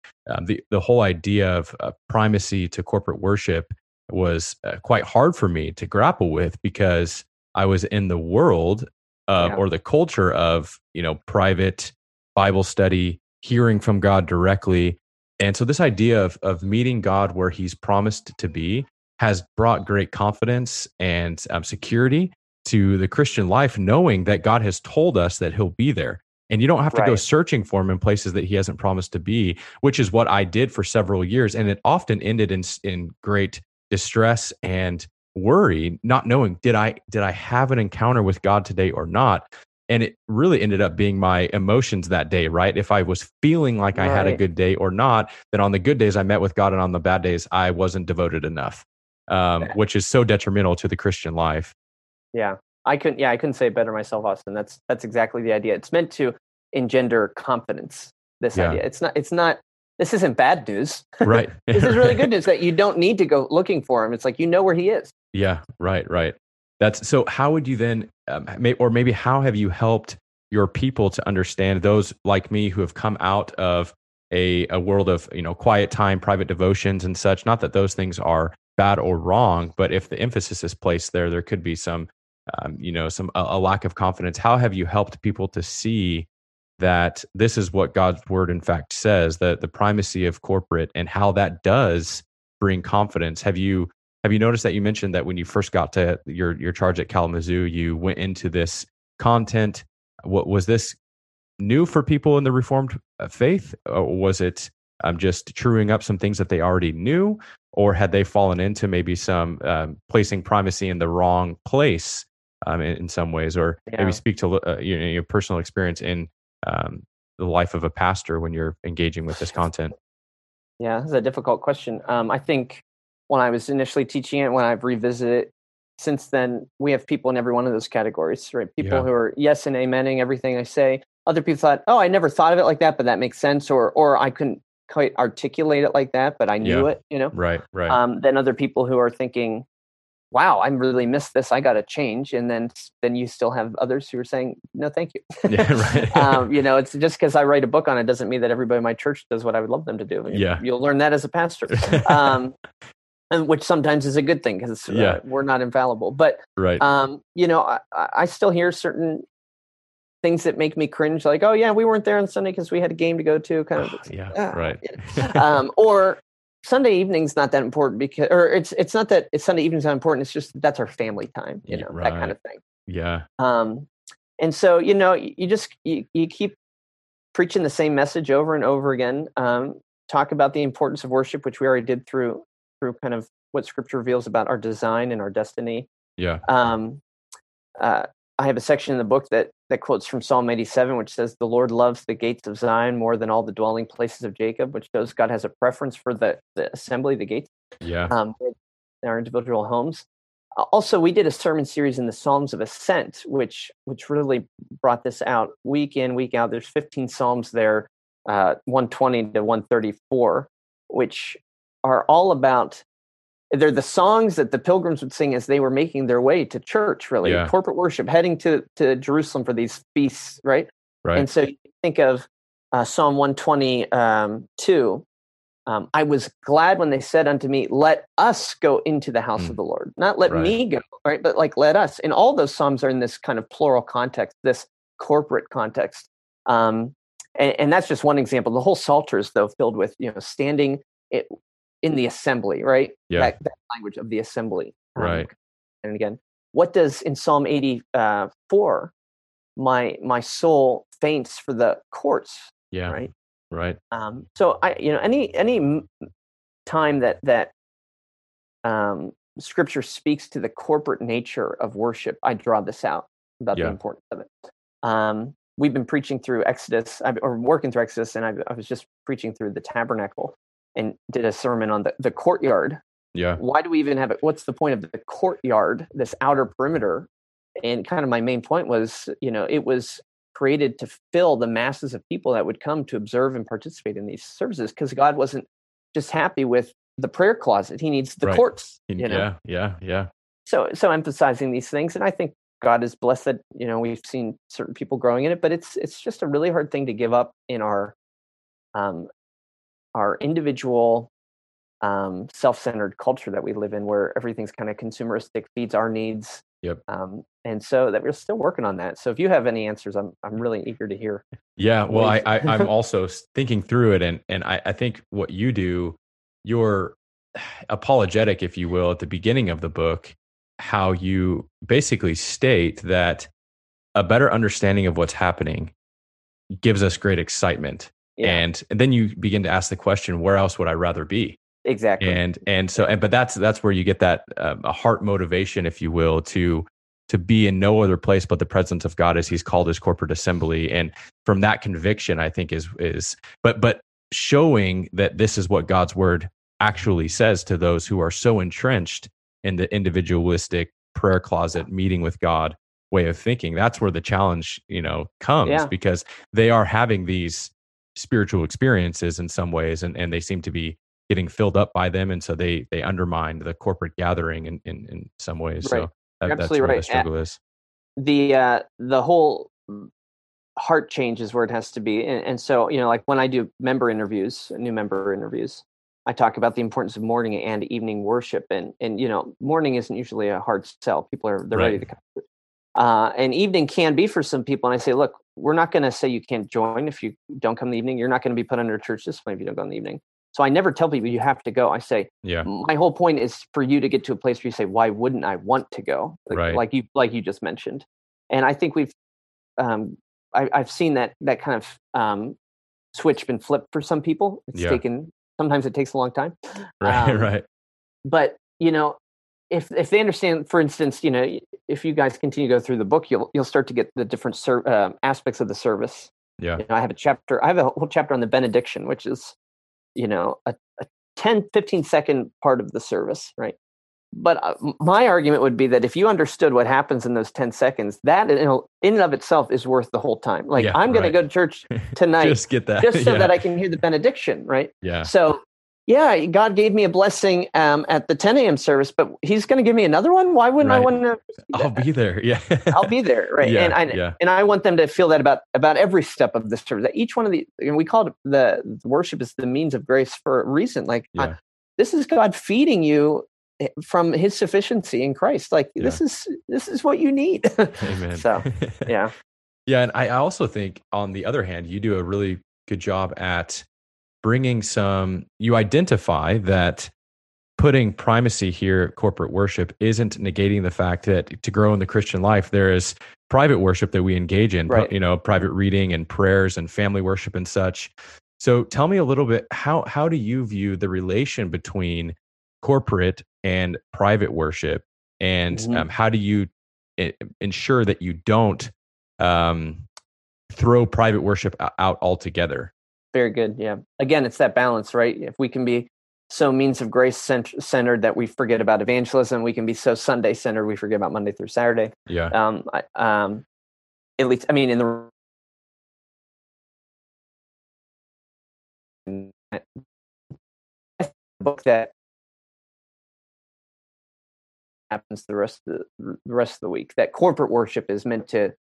the whole idea of primacy to corporate worship was quite hard for me to grapple with, because I was in the world or the culture of, private Bible study, hearing from God directly. And so this idea of meeting God where he's promised to be has brought great confidence and security to the Christian life, knowing that God has told us that he'll be there. And you don't have to go searching for him in places that he hasn't promised to be, which is what I did for several years. And it often ended in great distress and worry, not knowing, did I have an encounter with God today or not? And it really ended up being my emotions that day, right? If I was feeling like I had a good day or not, then on the good days I met with God, and on the bad days I wasn't devoted enough, which is so detrimental to the Christian life. Yeah, I couldn't say it better myself, Austin. That's exactly the idea. It's meant to engender confidence. this idea. It's not, this isn't bad news. Right. This is really good news that you don't need to go looking for him. It's like, you know where he is. Yeah. Right. Right. That's so how would you then, or maybe how have you helped your people to understand those like me who have come out of a world of, you know, quiet time, private devotions and such, not that those things are bad or wrong, but if the emphasis is placed there, there could be some, a lack of confidence. How have you helped people to see that this is what God's word, in fact, says, that the primacy of corporate and how that does bring confidence? Have you noticed that you mentioned that when you first got to your charge at Kalamazoo, you went into this content? What was this new for people in the Reformed faith? Or was it just truing up some things that they already knew? Or had they fallen into maybe some placing primacy in the wrong place in some ways? Or maybe speak to your personal experience in the life of a pastor when you're engaging with this content? Yeah, that's a difficult question. I think when I was initially teaching it, when I've revisited it since then, we have people in every one of those categories, right? People who are yes and amening everything I say. Other people thought, oh, I never thought of it like that, but that makes sense. Or I couldn't quite articulate it like that, but I knew it, you know? Right, right. Then other people who are thinking, wow, I really missed this. I got to change. And then you still have others who are saying, no, thank you. Yeah, right. It's just because I write a book on it doesn't mean that everybody in my church does what I would love them to do. Yeah. You'll learn that as a pastor. And which sometimes is a good thing because we're not infallible. But, I still hear certain things that make me cringe. Like, oh yeah, we weren't there on Sunday because we had a game to go to or Sunday evening's not that important because, or it's not that Sunday evening's not important. It's just, that's our family time, that kind of thing. Yeah. And so, you keep preaching the same message over and over again. Talk about the importance of worship, which we already did through kind of what scripture reveals about our design and our destiny. Yeah. I have a section in the book that quotes from Psalm 87, which says, the Lord loves the gates of Zion more than all the dwelling places of Jacob, which shows God has a preference for the assembly, the gates, in our individual homes. Also, we did a sermon series in the Psalms of Ascent, which really brought this out week in, week out. There's 15 Psalms there, 120 to 134, which are all about, they're the songs that the pilgrims would sing as they were making their way to church, really, corporate worship, heading to Jerusalem for these feasts, right? Right. And so you think of Psalm 122. I was glad when they said unto me, let us go into the house of the Lord. Not let me go, right? But like, let us. And all those Psalms are in this kind of plural context, this corporate context. And that's just one example. The whole Psalter is, though, filled with, standing in the assembly, right? Yeah. That language of the assembly. Right. And again, what does in Psalm 84, my soul faints for the courts. Yeah. Right. Right. So I, any time that scripture speaks to the corporate nature of worship, I draw this out about the importance of it. We've been preaching through Exodus, or working through Exodus, and I was just preaching through the tabernacle, and did a sermon on the courtyard. Yeah. Why do we even have it? What's the point of the courtyard, this outer perimeter? And kind of my main point was, it was created to fill the masses of people that would come to observe and participate in these services, because God wasn't just happy with the prayer closet. He needs the courts. Yeah. So emphasizing these things. And I think God is blessed that, we've seen certain people growing in it, but it's just a really hard thing to give up in our individual self-centered culture that we live in, where everything's kind of consumeristic, feeds our needs. Yep. And so that we're still working on that. So if you have any answers, I'm really eager to hear. Yeah. Well, I'm also thinking through it. And I think what you do, your apologetic, if you will, at the beginning of the book, how you basically state that a better understanding of what's happening gives us great excitement. Yeah. And then you begin to ask the question, where else would I rather be? Exactly. But that's where you get that a heart motivation, if you will, to be in no other place but the presence of God as He's called His corporate assembly. And from that conviction, I think is but showing that this is what God's word actually says to those who are so entrenched in the individualistic prayer closet meeting with God way of thinking. That's where the challenge, comes because they are having these spiritual experiences in some ways, and they seem to be getting filled up by them. And so they undermine the corporate gathering in some ways. Right. So that's where the struggle is. The whole heart change is where it has to be. And so, you know, like when I do member interviews, new member interviews, I talk about the importance of morning and evening worship. And you know, morning isn't usually a hard sell. People are, they're ready to come. And evening can be for some people. And I say, look, we're not going to say you can't join if you don't come in the evening. You're not going to be put under church discipline if you don't go in the evening. So I never tell people you have to go. I say, my whole point is for you to get to a place where you say, why wouldn't I want to go? Like you just mentioned. And I think we've, I've seen that kind of switch been flipped for some people. It's taken, sometimes it takes a long time. Right. But, you know, if they understand, for instance, you know, if you guys continue to go through the book, you'll start to get the different aspects of the service. Yeah. You know, I have a whole chapter on the benediction, which is, you know, a 10, 15 second part of the service, right? But my argument would be that if you understood what happens in those 10 seconds, that in and of itself is worth the whole time. Like, I'm going to go to church tonight just get that. Just so that I can hear the benediction, right? Yeah. So, yeah, God gave me a blessing at the 10 a.m. service, but he's going to give me another one? Why wouldn't I want to? I'll be there, I'll be there, right? Yeah, and I want them to feel that about every step of the service. That each one of the, and we call it the worship is the means of grace for a reason. Like, this is God feeding you from his sufficiency in Christ. Like this is what you need. Amen. So, and I also think on the other hand, you do a really good job at bringing you identify that putting primacy here at corporate worship isn't negating the fact that to grow in the Christian life, there is private worship that we engage in, you know, private reading and prayers and family worship and such. So tell me a little bit, how do you view the relation between corporate and private worship, and how do you ensure that you don't throw private worship out altogether? Very good. Yeah. Again, it's that balance, right? If we can be so means of grace centered that we forget about evangelism, we can be so Sunday centered we forget about Monday through Saturday. Yeah. At least, I mean, in the book that happens the rest of the week. That corporate worship is meant to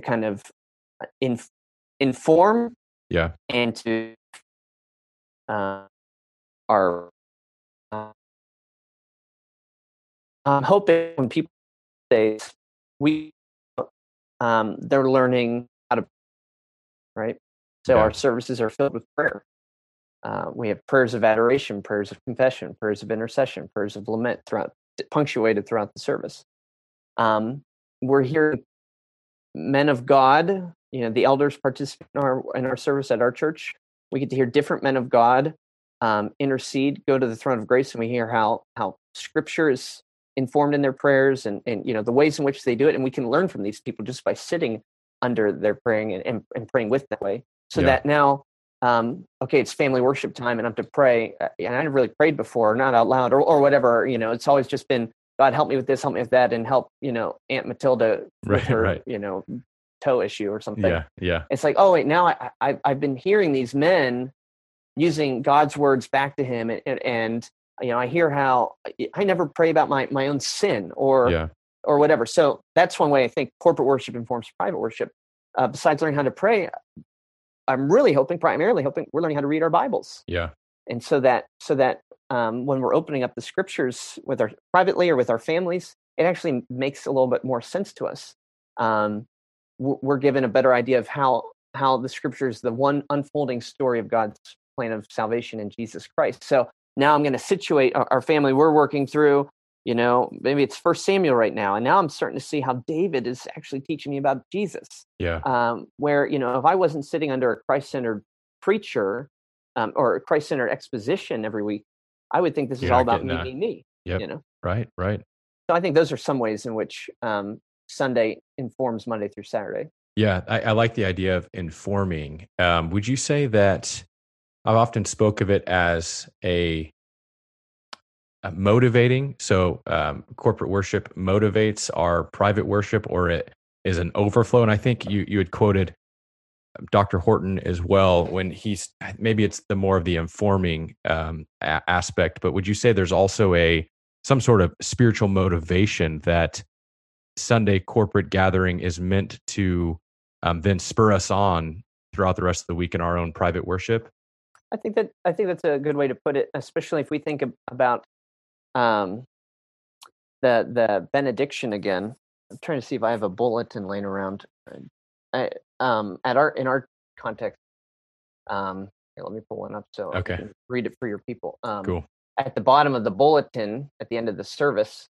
kind of inform, and to our. I'm hoping when people say they're learning how to, right? So our services are filled with prayer. We have prayers of adoration, prayers of confession, prayers of intercession, prayers of lament punctuated throughout the service. We're hearing men of God, you know, the elders participate in our service at our church. We get to hear different men of God intercede, go to the throne of grace, and we hear how Scripture is informed in their prayers and you know the ways in which they do it. And we can learn from these people just by sitting under their praying and praying with them way. So that now, okay, it's family worship time and I have to pray. And I never really prayed before, not out loud or whatever, you know, it's always just been, God, help me with this, help me with that, and help, you know, Aunt Matilda with her, you know, toe issue or something. Yeah, yeah. It's like, oh wait, now I've been hearing these men using God's words back to him. And you know, I hear how I never pray about my own sin or whatever. So that's one way I think corporate worship informs private worship. Besides learning how to pray, I'm really primarily hoping we're learning how to read our Bibles. Yeah. And so that when we're opening up the scriptures with our privately or with our families, it actually makes a little bit more sense to us. We're given a better idea of how the scriptures, the one unfolding story of God's plan of salvation in Jesus Christ. So now I'm going to situate our family. We're working through, you know, maybe it's 1 Samuel right now. And now I'm starting to see how David is actually teaching me about Jesus. Yeah. Where, you know, if I wasn't sitting under a Christ-centered preacher or a Christ-centered exposition every week, I would think this is all about me. Yep. You know? Right. So I think those are some ways in which Sunday informs Monday through Saturday. Yeah. I like the idea of informing. Would you say that I've often spoke of it as a motivating? So corporate worship motivates our private worship, or it is an overflow. And I think you had quoted Dr. Horton as well, when he's, maybe it's the more of the informing aspect, but would you say there's also some sort of spiritual motivation that Sunday corporate gathering is meant to then spur us on throughout the rest of the week in our own private worship? I think that's a good way to put it, especially if we think about the benediction again. I'm trying to see if I have a bulletin laying around. In our context, here, let me pull one up so I can read it for your people. Cool. At the bottom of the bulletin, at the end of the service,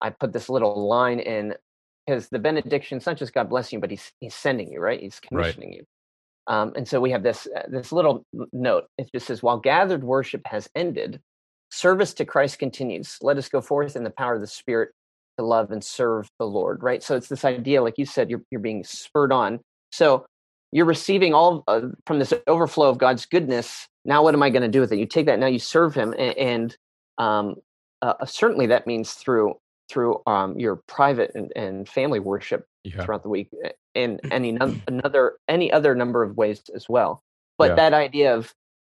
I put this little line in, because the benediction, it's not just God bless you, but He's sending you, right? He's commissioning you. And so we have this little note. It just says, while gathered worship has ended, service to Christ continues. Let us go forth in the power of the Spirit to love and serve the Lord, right? So it's this idea, like you said, you're being spurred on. So you're receiving all from this overflow of God's goodness. Now, what am I going to do with it? You take that, now you serve Him. And certainly that means through your private and family worship throughout the week, and any other number of ways as well. But that idea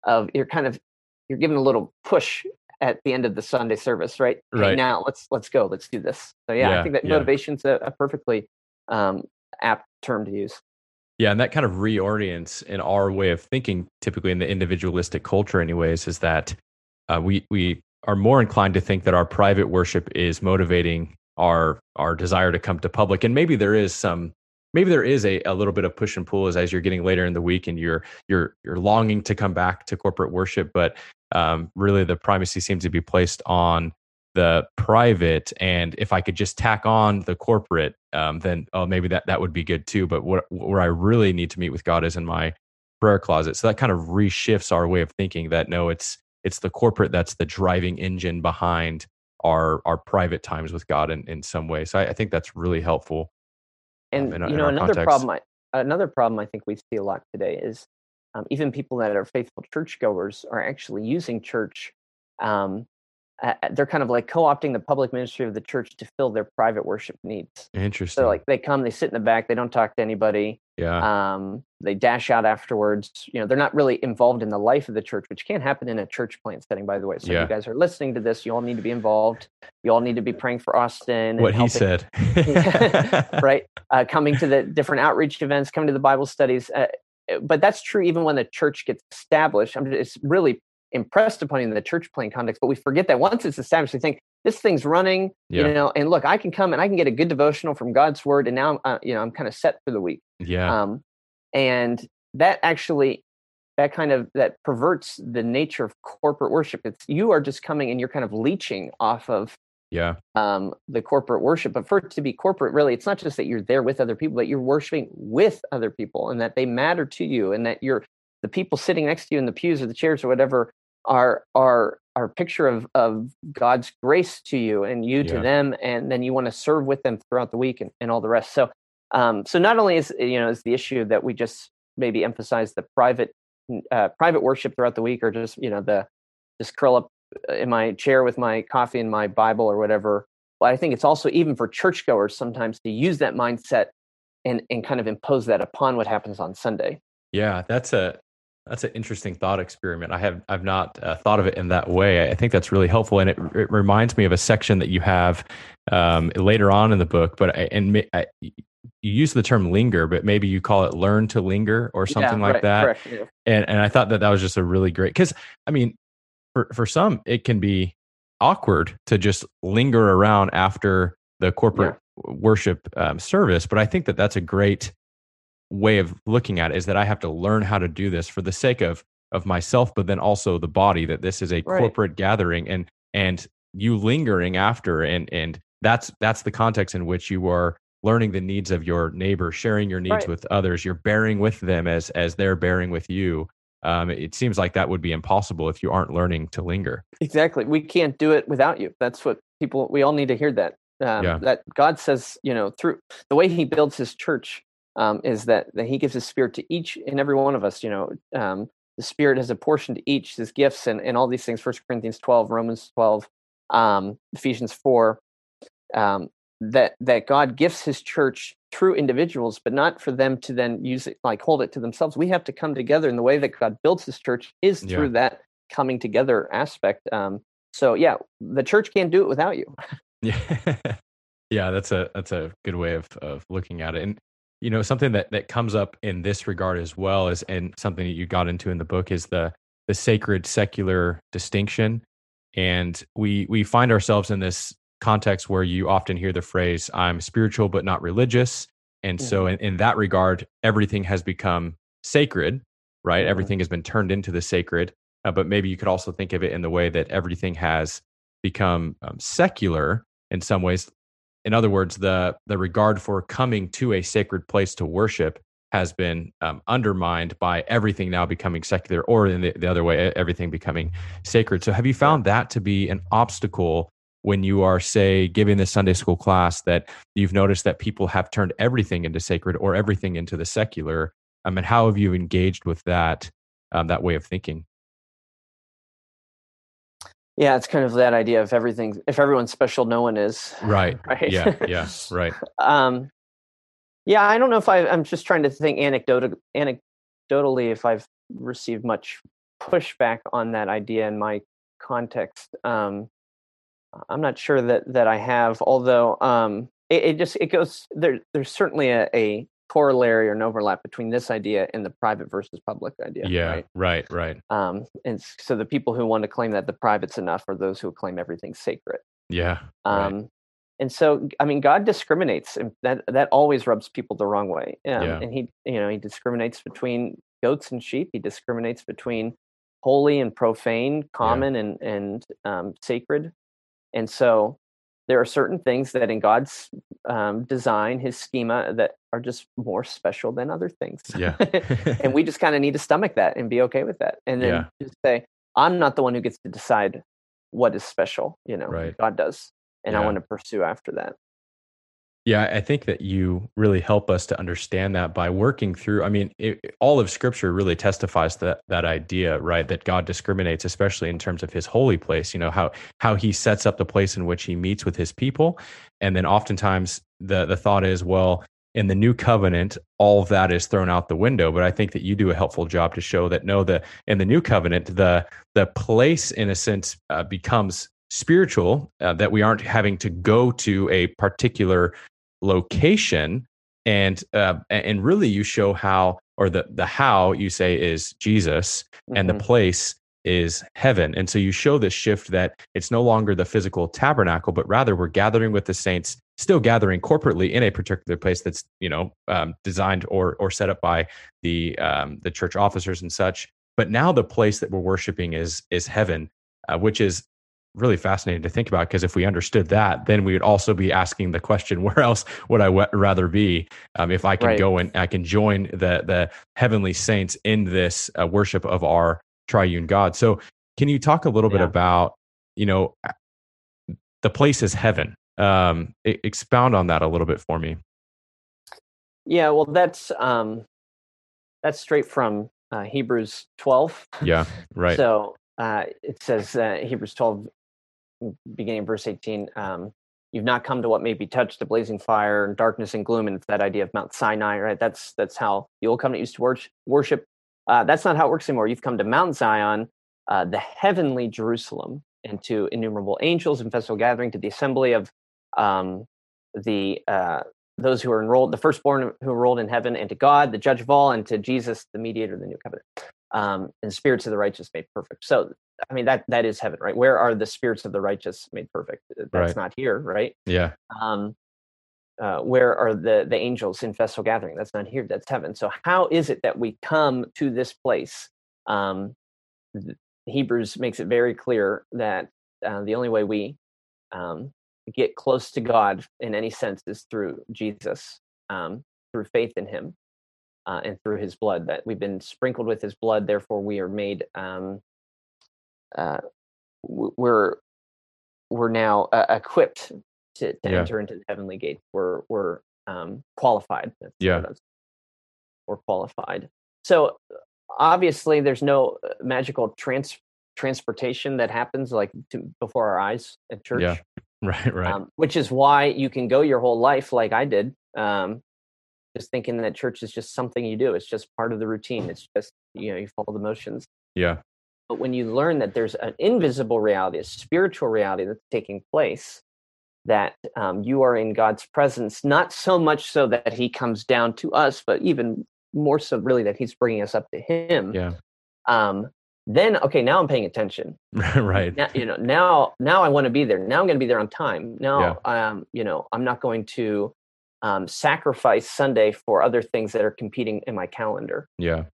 of you're given a little push at the end of the Sunday service, right? Right. Hey, now let's go, let's do this. So I think that motivation's a perfectly apt term to use. Yeah, and that kind of reorients in our way of thinking, typically in the individualistic culture, anyways, is that we are more inclined to think that our private worship is motivating our desire to come to public. And maybe there is a little bit of push and pull as you're getting later in the week and you're longing to come back to corporate worship, but really the primacy seems to be placed on the private. And if I could just tack on the corporate, then maybe that would be good too. But where I really need to meet with God is in my prayer closet. So that kind of reshifts our way of thinking that no, it's the corporate that's the driving engine behind our private times with God in some way. So I think that's really helpful. And another problem I think we see a lot today is even people that are faithful churchgoers are actually using church. They're kind of like co-opting the public ministry of the church to fill their private worship needs. Interesting. So like they come, they sit in the back, they don't talk to anybody. Yeah. They dash out afterwards. They're not really involved in the life of the church, which can't happen in a church plant setting, by the way. So if you guys are listening to this, you all need to be involved. You all need to be praying for Austin. What he said. Right. Coming to the different outreach events, coming to the Bible studies. But that's true even when the church gets established. It's really impressed upon you in the church plant context, but we forget that once it's established, we think this thing's running, and look, I can come and I can get a good devotional from God's word. And now, I'm kind of set for the week. Yeah. And that actually, that perverts the nature of corporate worship. It's, you are just coming and you're kind of leeching off of the corporate worship. But for it to be corporate, really, it's not just that you're there with other people, but you're worshiping with other people and that they matter to you and that the people sitting next to you in the pews or the chairs or whatever are picture of God's grace to you and you to them, and then you want to serve with them throughout the week and all the rest. So, so not only is the issue that we just maybe emphasize the private worship throughout the week, or just just curl up in my chair with my coffee and my Bible or whatever. But I think it's also even for churchgoers sometimes to use that mindset and kind of impose that upon what happens on Sunday. Yeah, that's an interesting thought experiment. I've not thought of it in that way. I think that's really helpful, and it reminds me of a section that you have later on in the book. But you use the term linger, but maybe you call it learn to linger or something like that. Correct, yeah. And I thought that was just a really great, because I mean, for some it can be awkward to just linger around after the corporate worship service, but I think that's a great way of looking at it, is that I have to learn how to do this for the sake of myself, but then also the body, that this is a corporate gathering and you lingering after. And that's the context in which you are learning the needs of your neighbor, sharing your needs with others. You're bearing with them as they're bearing with you. It seems like that would be impossible if you aren't learning to linger. Exactly. We can't do it without you. That's what we all need to hear that, that God says, through the way He builds His church, is that He gives His Spirit to each and every one of us. The Spirit has apportioned to each His gifts and all these things, 1 Corinthians 12, Romans 12, Ephesians 4, that God gifts His church true individuals, but not for them to then use it, like hold it to themselves. We have to come together, and the way that God builds his church is through that coming together aspect. So yeah, the church can't do it without you. Yeah, that's a good way of looking at it. And you know, something that comes up in this regard as well is, and something that you got into in the book, is the sacred secular distinction. And we find ourselves in this context where you often hear the phrase, I'm spiritual but not religious. And so in that regard, everything has become sacred, right? Mm-hmm. Everything has been turned into the sacred. But maybe you could also think of it in the way that everything has become secular in some ways. In other words, the regard for coming to a sacred place to worship has been undermined by everything now becoming secular, or in the other way, everything becoming sacred. So have you found that to be an obstacle when you are, say, giving the Sunday school class, that you've noticed that people have turned everything into sacred or everything into the secular? I mean, how have you engaged with that way of thinking? Yeah, it's kind of that idea of everything. If everyone's special, no one is. Right. Yeah. Right. Yeah, I don't know if I'm just trying to think anecdotally if I've received much pushback on that idea in my context. I'm not sure that I have. Although it goes there. There's certainly a corollary or an overlap between this idea and the private versus public idea. Yeah, right. And so the people who want to claim that the private's enough are those who claim everything's sacred. Yeah. Right. And so, I mean, God discriminates, and that always rubs people the wrong way. And he discriminates between goats and sheep. He discriminates between holy and profane, common and sacred. And so there are certain things that in God's design, his schema, that are just more special than other things. Yeah. And we just kind of need to stomach that and be okay with that. And then just say, I'm not the one who gets to decide what is special, God does. And I want to pursue after that. Yeah, I think that you really help us to understand that by working through, I mean, all of Scripture really testifies to that idea, right? That God discriminates, especially in terms of his holy place, how he sets up the place in which he meets with his people. And then oftentimes the thought is, well, in the new covenant, all of that is thrown out the window. But I think that you do a helpful job to show that, in the new covenant, the place, in a sense, becomes spiritual, that we aren't having to go to a particular location, and really you show how, or the how you say is Jesus, and the place is heaven. And so you show this shift that it's no longer the physical tabernacle, but rather we're gathering with the saints, still gathering corporately in a particular place that's designed or set up by the church officers and such. But now the place that we're worshiping is heaven, which is really fascinating to think about, because if we understood that, then we would also be asking the question, where else would I rather be? If I can go and I can join the heavenly saints in this worship of our triune God. So can you talk a little bit about, the place is heaven? Expound on that a little bit for me. Yeah, well, that's straight from Hebrews 12. Yeah, right. So it says, Hebrews 12, beginning verse 18, you've not come to what may be touched, the blazing fire and darkness and gloom. And it's that idea of Mount Sinai, right? That's how the old covenant used to worship. That's not how it works anymore. You've come to Mount Zion, the heavenly Jerusalem, and to innumerable angels and festival gathering, to the assembly of those who are enrolled, the firstborn who are enrolled in heaven, and to God, the judge of all, and to Jesus, the mediator of the new covenant. And spirits of the righteous made perfect. So, I mean, that is heaven, right? Where are the spirits of the righteous made perfect? That's not here, right? Yeah. Where are the angels in festival gathering? That's not here. That's heaven. So how is it that we come to this place? Hebrews makes it very clear that the only way we get close to God in any sense is through Jesus, through faith in him. And through his blood, that we've been sprinkled with his blood, therefore we are made. We're now equipped to enter into the heavenly gate. We're qualified. That's we're qualified. So obviously, there's no magical transportation that happens before our eyes at church. Which is why you can go your whole life like I did. just thinking that church is just something you do. It's just part of the routine. It's just, you know, you follow the motions. Yeah. But when you learn that there's an invisible reality, a spiritual reality that's taking place, that you are in God's presence, not so much so that he comes down to us, but even more so really that he's bringing us up to him. Yeah. Then, okay, now I'm paying attention. Right. Now, you know, now I want to be there. Now I'm going to be there on time. Now, yeah. You know, I'm not going to sacrifice Sunday for other things that are competing in my calendar. Yeah.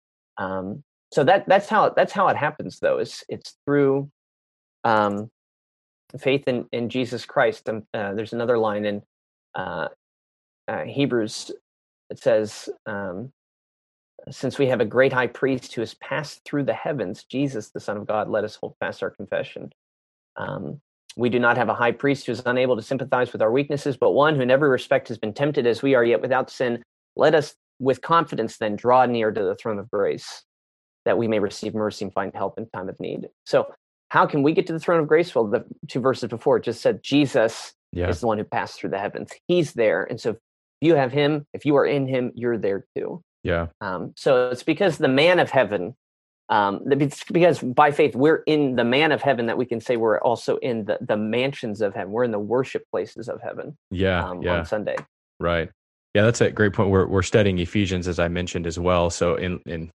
So that's how it happens, though. It's through faith in Jesus Christ. There's another line in Hebrews that says, since we have a great high priest who has passed through the heavens, Jesus, the Son of God, let us hold fast our confession. We do not have a high priest who is unable to sympathize with our weaknesses, but one who in every respect has been tempted as we are, yet without sin. Let us with confidence then draw near to the throne of grace, that we may receive mercy and find help in time of need. So how can we get to the throne of grace? Well, the two verses before just said Jesus is the one who passed through the heavens. He's there. And so if you have him, if you are in him, you're there too. Yeah. So it's because the man of heaven, it's because by faith we're in the man of heaven that we can say we're also in the mansions of heaven. We're in the worship places of heaven. Yeah. On Sunday. Right. Yeah, that's a great point. We're studying Ephesians, as I mentioned as well. So in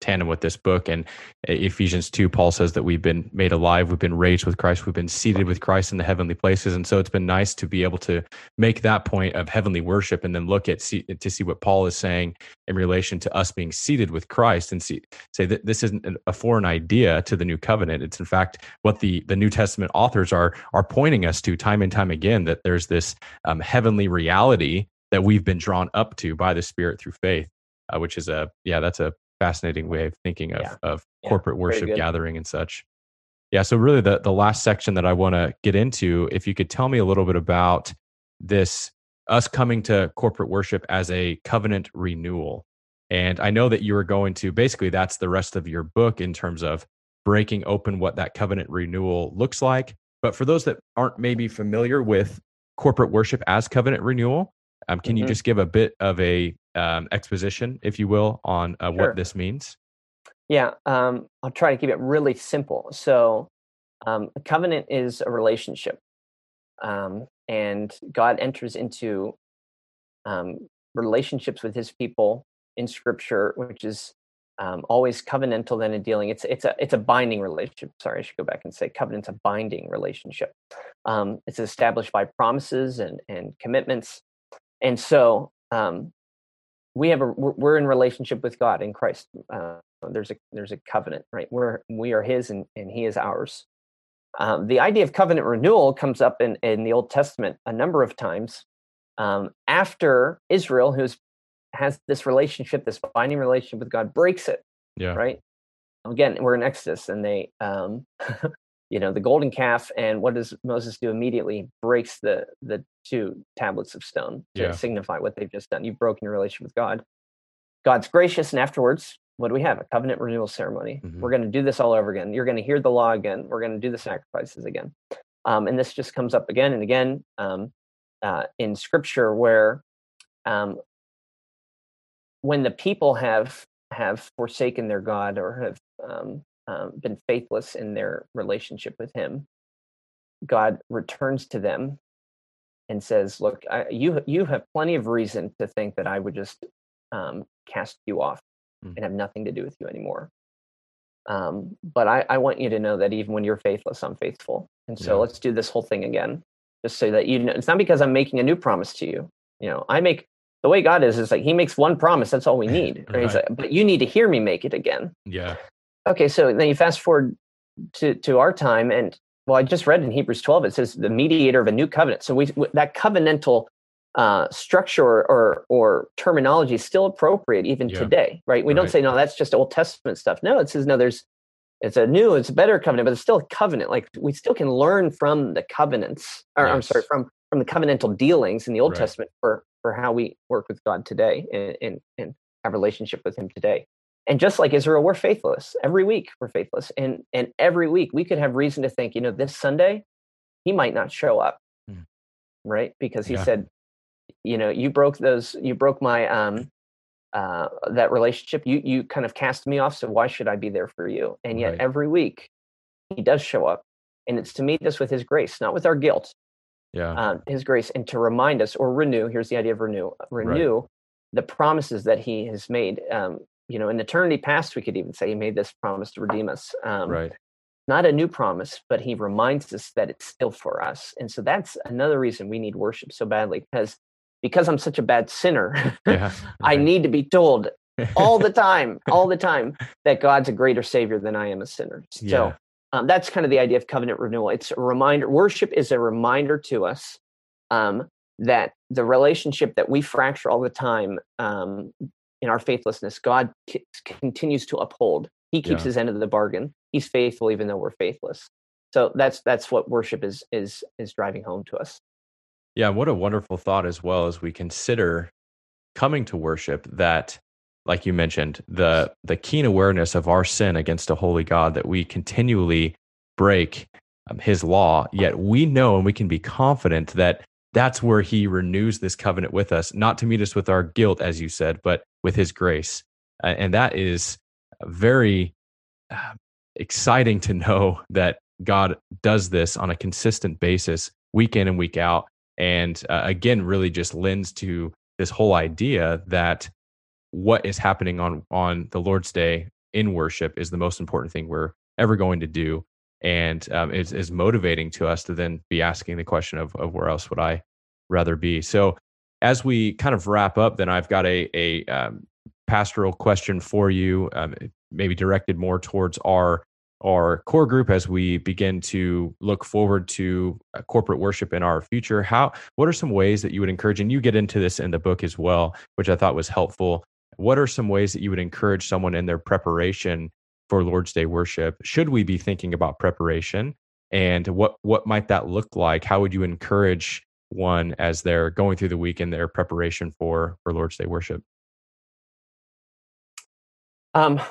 tandem with this book and Ephesians 2, Paul says that we've been made alive, we've been raised with Christ, we've been seated with Christ in the heavenly places. And so it's been nice to be able to make that point of heavenly worship and then look at to see what Paul is saying in relation to us being seated with Christ and say that this isn't a foreign idea to the new covenant. It's in fact what the New Testament authors are pointing us to time and time again, that there's this heavenly reality that we've been drawn up to by the Spirit through faith, which is that's a fascinating way of thinking of corporate worship gathering and such. Yeah. So really the last section that I want to get into, if you could tell me a little bit about this, us coming to corporate worship as a covenant renewal. And I know that you were going to, basically that's the rest of your book in terms of breaking open what that covenant renewal looks like. But for those that aren't maybe familiar with corporate worship as covenant renewal, can you just give a bit of a exposition, if you will, on what this means? Yeah, I'll try to keep it really simple. So a covenant is a relationship, and God enters into relationships with his people in Scripture, which is always covenantal then in dealing. It's a binding relationship. Sorry, I should go back and say covenant's a binding relationship. It's established by promises and commitments. And so we're in relationship with God in Christ. There's a covenant, right? We are His and He is ours. The idea of covenant renewal comes up in the Old Testament a number of times after Israel, who has this relationship, this binding relationship with God, breaks it. Yeah. Right. Again, we're in Exodus, and they, the golden calf, and what does Moses do immediately? He breaks the two tablets of stone to signify what they've just done. You've broken your relationship with God. God's gracious, and afterwards, what do we have? A covenant renewal ceremony. Mm-hmm. We're going to do this all over again. You're going to hear the law again. We're going to do the sacrifices again. And this just comes up again and again in Scripture, where when the people have forsaken their God or have been faithless in their relationship with him, God returns to them and says, look, you have plenty of reason to think that I would just cast you off and have nothing to do with you anymore. But I want you to know that even when you're faithless, I'm faithful. And so let's do this whole thing again, just so that you know. It's not because I'm making a new promise to you. You know, the way God is like he makes one promise. That's all we need. Right? He's like, but you need to hear me make it again. Yeah. Okay, so then you fast forward to our time, and I just read in Hebrews 12, it says the mediator of a new covenant. So that covenantal structure or terminology is still appropriate even today, right? We don't say, no, that's just Old Testament stuff. No, it says, no, it's a better covenant, but it's still a covenant. Like we still can learn from the covenants, or I'm sorry, from the covenantal dealings in the Old Testament for how we work with God today and have relationship with him today. And just like Israel, we're faithless. Every week we're faithless. And every week we could have reason to think, this Sunday, he might not show up, right? Because he said, you know, you broke my that relationship. You kind of cast me off, so why should I be there for you? And yet every week he does show up, and it's to meet us with his grace, not with our guilt. Yeah, his grace, and to remind us or renew. Here's the idea of renew the promises that he has made. You know, in eternity past, we could even say he made this promise to redeem us. Not a new promise, but he reminds us that it's still for us. And so that's another reason we need worship so badly, because I'm such a bad sinner, I need to be told all the time that God's a greater savior than I am a sinner. So that's kind of the idea of covenant renewal. It's a reminder. Worship is a reminder to us that the relationship that we fracture all the time in our faithlessness, God continues to uphold. He keeps his end of the bargain. He's faithful, even though we're faithless. So that's what worship is driving home to us. Yeah, what a wonderful thought as well, as we consider coming to worship, that, like you mentioned, the keen awareness of our sin against a holy God, that we continually break his law, yet we know and we can be confident that that's where he renews this covenant with us, not to meet us with our guilt, as you said, but with his grace. And that is very exciting to know that God does this on a consistent basis, week in and week out. And again, really just lends to this whole idea that what is happening on the Lord's Day in worship is the most important thing we're ever going to do. And is motivating to us to then be asking the question of where else would I rather be? So as we kind of wrap up, then I've got a pastoral question for you, maybe directed more towards our core group as we begin to look forward to corporate worship in our future. What are some ways that you would encourage, and you get into this in the book as well, which I thought was helpful. What are some ways that you would encourage someone in their preparation for Lord's Day worship? Should we be thinking about preparation, and what might that look like? How would you encourage one as they're going through the week in their preparation for Lord's Day worship?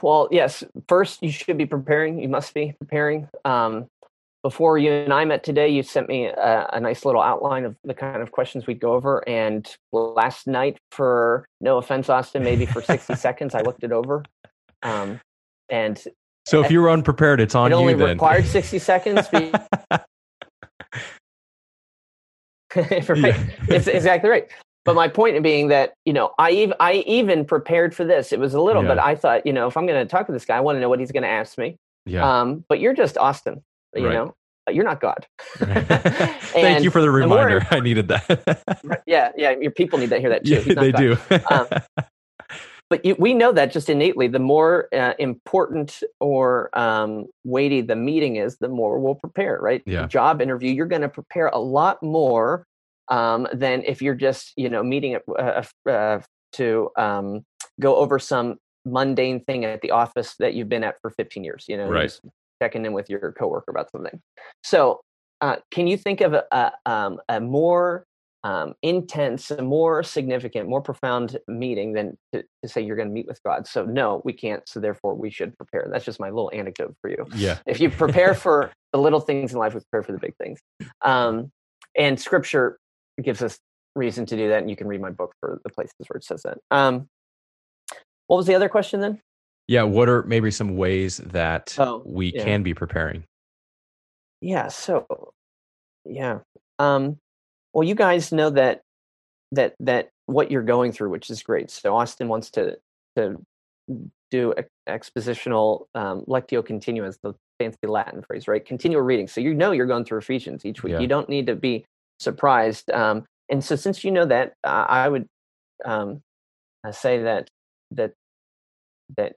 Well, yes, first you should be preparing. You must be preparing. Before you and I met today, you sent me a nice little outline of the kind of questions we'd go over. And last night, for no offense, Austin, maybe for 60 seconds, I looked it over. And so if you were unprepared, it's on you then. It only required 60 seconds. It's exactly right. But my point being that, you know, I even prepared for this. It was a little, but I thought, you know, if I'm going to talk to this guy, I want to know what he's going to ask me. But you're just Austin, you know, you're not God. Thank you for the reminder. I needed that. Your people need to hear that too. He's not they God. Do. But we know that just innately, the more important or weighty the meeting is, the more we'll prepare, right? Yeah. Job interview, you're going to prepare a lot more than if you're just, you know, meeting to go over some mundane thing at the office that you've been at for 15 years, you know, just checking in with your coworker about something. So can you think of a more intense, more significant, more profound meeting than to say you're going to meet with God? So no, we can't. So therefore we should prepare. That's just my little anecdote for you. Yeah. If you prepare for the little things in life, we prepare for the big things. And scripture gives us reason to do that. And you can read my book for the places where it says that. What was the other question then? Yeah. What are maybe some ways that we can be preparing? Yeah. So, yeah. Well, you guys know that what you're going through, which is great. So Austin wants to do expositional lectio continua, is the fancy Latin phrase, right? Continual reading. So you know you're going through Ephesians each week. Yeah. You don't need to be surprised. And so since you know that, I would say that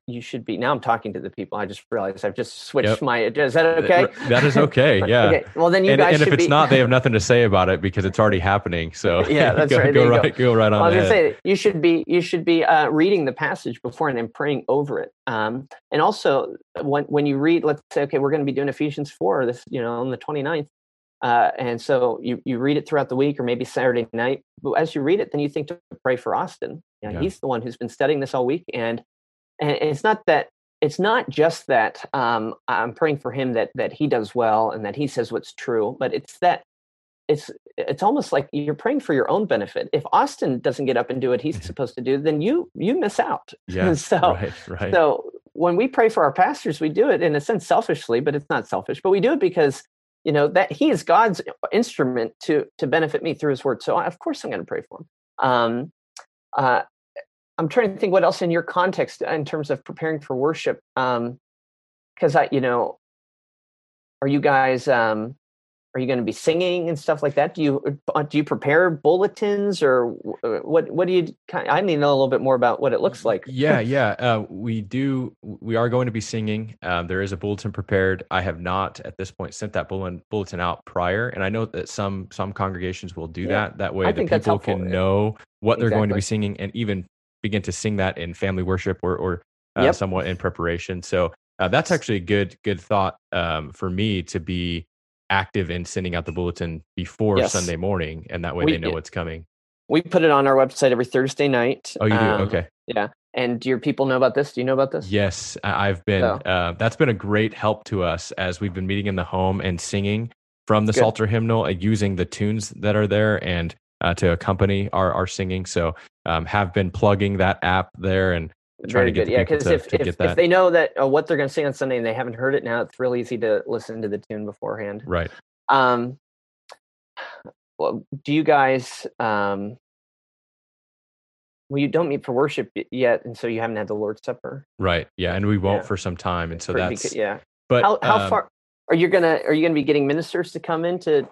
you should be. Now I'm talking to the people. I just realized I've just switched my. Is that okay? That is okay. Yeah. Okay. Well, then you guys should be. And if it's not, they have nothing to say about it because it's already happening. So yeah, that's right. Go right on. I was going to say you should be reading the passage before and then praying over it. And also when you read, let's say, okay, we're going to be doing Ephesians 4 this, you know, on the 29th. And so you read it throughout the week or maybe Saturday night. But as you read it, then you think to pray for Austin. You know, he's the one who's been studying this all week. And it's not just that I'm praying for him that he does well and that he says what's true, but it's that it's almost like you're praying for your own benefit. If Austin doesn't get up and do what he's supposed to do, then you miss out. Yeah, right. So when we pray for our pastors, we do it in a sense selfishly, but it's not selfish. But we do it because, you know, that he is God's instrument to benefit me through his word. So of course I'm going to pray for him. I'm trying to think what else in your context in terms of preparing for worship. Because are you guys? Are you going to be singing and stuff like that? Do you prepare bulletins or what? What do you? I need to know a little bit more about what it looks like. Yeah. We do. We are going to be singing. There is a bulletin prepared. I have not at this point sent that bulletin out prior, and I know that some congregations will do that. That way, the people can know what they're going to be singing and even begin to sing that in family worship or somewhat in preparation. So that's actually a good thought for me to be active in sending out the bulletin before Sunday morning, and that way they know what's coming. We put it on our website every Thursday night. Oh, you do? Okay. Yeah. And do your people know about this? Do you know about this? Yes, I've been. That's been a great help to us as we've been meeting in the home and singing from the Psalter Hymnal and using the tunes that are there and to accompany our singing. So have been plugging that app there and trying to get the people because if they know that what they're going to sing on Sunday and they haven't heard it now, it's real easy to listen to the tune beforehand. Right. Well, do you guys? You don't meet for worship yet, and so you haven't had the Lord's Supper. Right. Yeah, and we won't for some time, and so that's But how far are you gonna? Are you gonna be getting ministers to come in to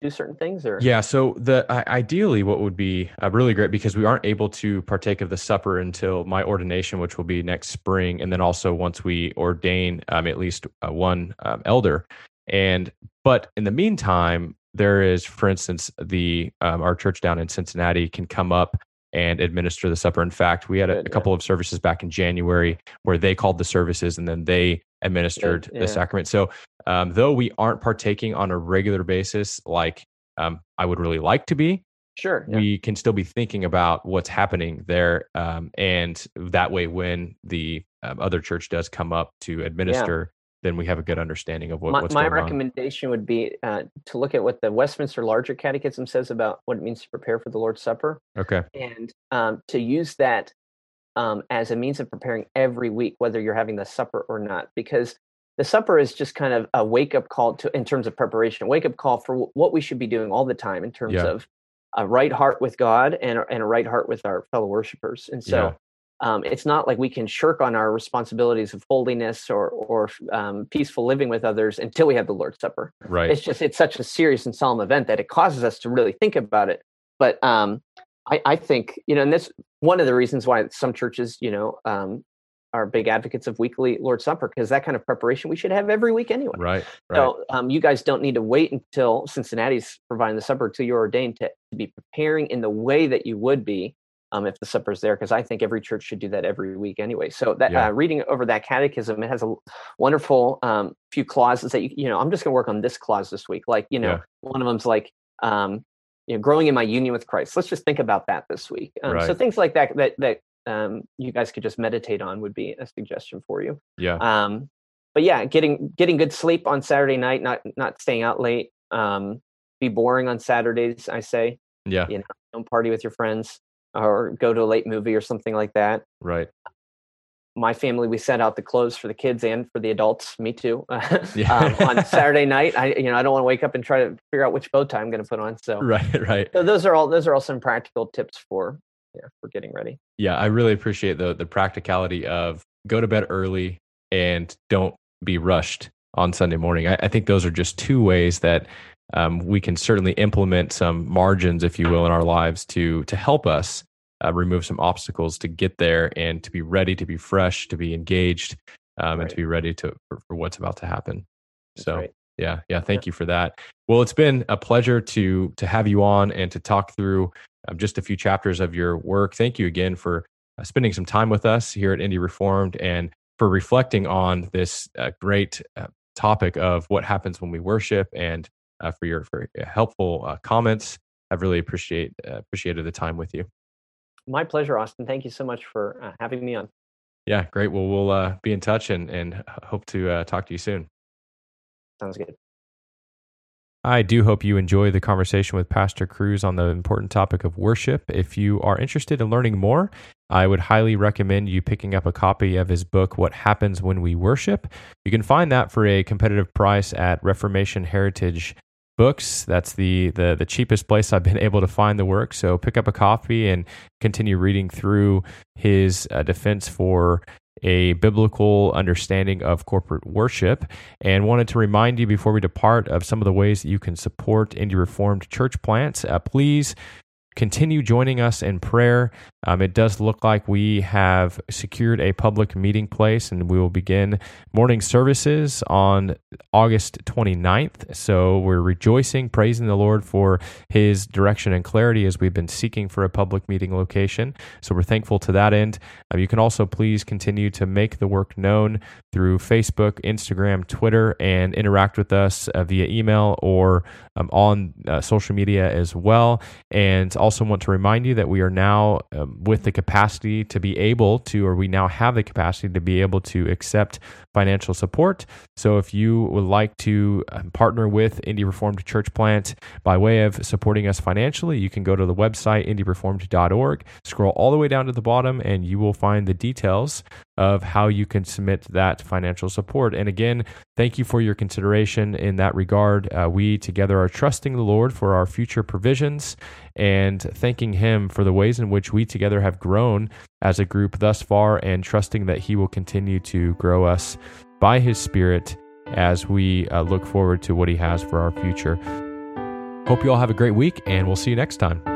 do certain things? Or so ideally what would be really great, because we aren't able to partake of the supper until my ordination, which will be next spring, and then also once we ordain at least one elder. But in the meantime, there is, for instance, our church down in Cincinnati can come up and administer the supper. In fact, we had a couple of services back in January where they called the services and then they administered the sacrament. So though we aren't partaking on a regular basis, like I would really like to be, we can still be thinking about what's happening there. And that way, when the other church does come up to administer, then we have a good understanding of what's going on. My recommendation would be to look at what the Westminster Larger Catechism says about what it means to prepare for the Lord's Supper. Okay. And to use that as a means of preparing every week, whether you're having the supper or not, because the supper is just kind of a wake-up call in terms of preparation, a wake-up call for what we should be doing all the time in terms of a right heart with God and a right heart with our fellow worshipers. And so it's not like we can shirk on our responsibilities of holiness or peaceful living with others until we have the Lord's Supper. Right. It's such a serious and solemn event that it causes us to really think about it. But I think, and that's one of the reasons why some churches, are big advocates of weekly Lord's Supper, because that kind of preparation we should have every week anyway. Right. So you guys don't need to wait until Cincinnati's providing the supper until you're ordained to be preparing in the way that you would be if the supper's there, because I think every church should do that every week anyway. So that reading over that catechism, it has a wonderful few clauses that, I'm just going to work on this clause this week. Like, one of them's like, growing in my union with Christ. Let's just think about that this week. So things like that you guys could just meditate on would be a suggestion for you. Yeah. But getting good sleep on Saturday night, not staying out late. Be boring on Saturdays, I say. Yeah. Don't party with your friends or go to a late movie or something like that. Right. My family, we sent out the clothes for the kids and for the adults. Me too. On Saturday night, I don't want to wake up and try to figure out which bow tie I'm going to put on. So right. So those are all some practical tips for getting ready. Yeah, I really appreciate the practicality of go to bed early and don't be rushed on Sunday morning. I think those are just two ways that we can certainly implement some margins, if you will, in our lives to help us remove some obstacles to get there and to be ready, to be fresh, to be engaged, and to be ready for what's about to happen. Thank you for that. Well, it's been a pleasure to have you on and to talk through just a few chapters of your work. Thank you again for spending some time with us here at Indy Reformed and for reflecting on this great topic of what happens when we worship, and for your helpful comments. I really appreciated the time with you. My pleasure, Austin. Thank you so much for having me on. Yeah, great. Well, we'll be in touch and hope to talk to you soon. Sounds good. I do hope you enjoy the conversation with Pastor Cruz on the important topic of worship. If you are interested in learning more, I would highly recommend you picking up a copy of his book, What Happens When We Worship. You can find that for a competitive price at Reformation Heritage Books. That's the cheapest place I've been able to find the work. So pick up a copy and continue reading through his defense for a biblical understanding of corporate worship, and wanted to remind you before we depart of some of the ways that you can support Indy Reformed Church plants. Please continue joining us in prayer. It does look like we have secured a public meeting place, and we will begin morning services on August 29th. So we're rejoicing, praising the Lord for his direction and clarity as we've been seeking for a public meeting location. So we're thankful to that end. You can also please continue to make the work known through Facebook, Instagram, Twitter, and interact with us via email or on social media as well. And also want to remind you that we are now with the capacity to be able to, or we now have the capacity to be able to accept financial support. So if you would like to partner with Indy Reformed Church Plant by way of supporting us financially, you can go to the website, indyreformed.org, scroll all the way down to the bottom, and you will find the details of how you can submit that financial support. And again, thank you for your consideration in that regard. We together are trusting the Lord for our future provisions and thanking Him for the ways in which we together have grown as a group thus far, and trusting that He will continue to grow us by His Spirit as we look forward to what He has for our future. Hope you all have a great week, and we'll see you next time.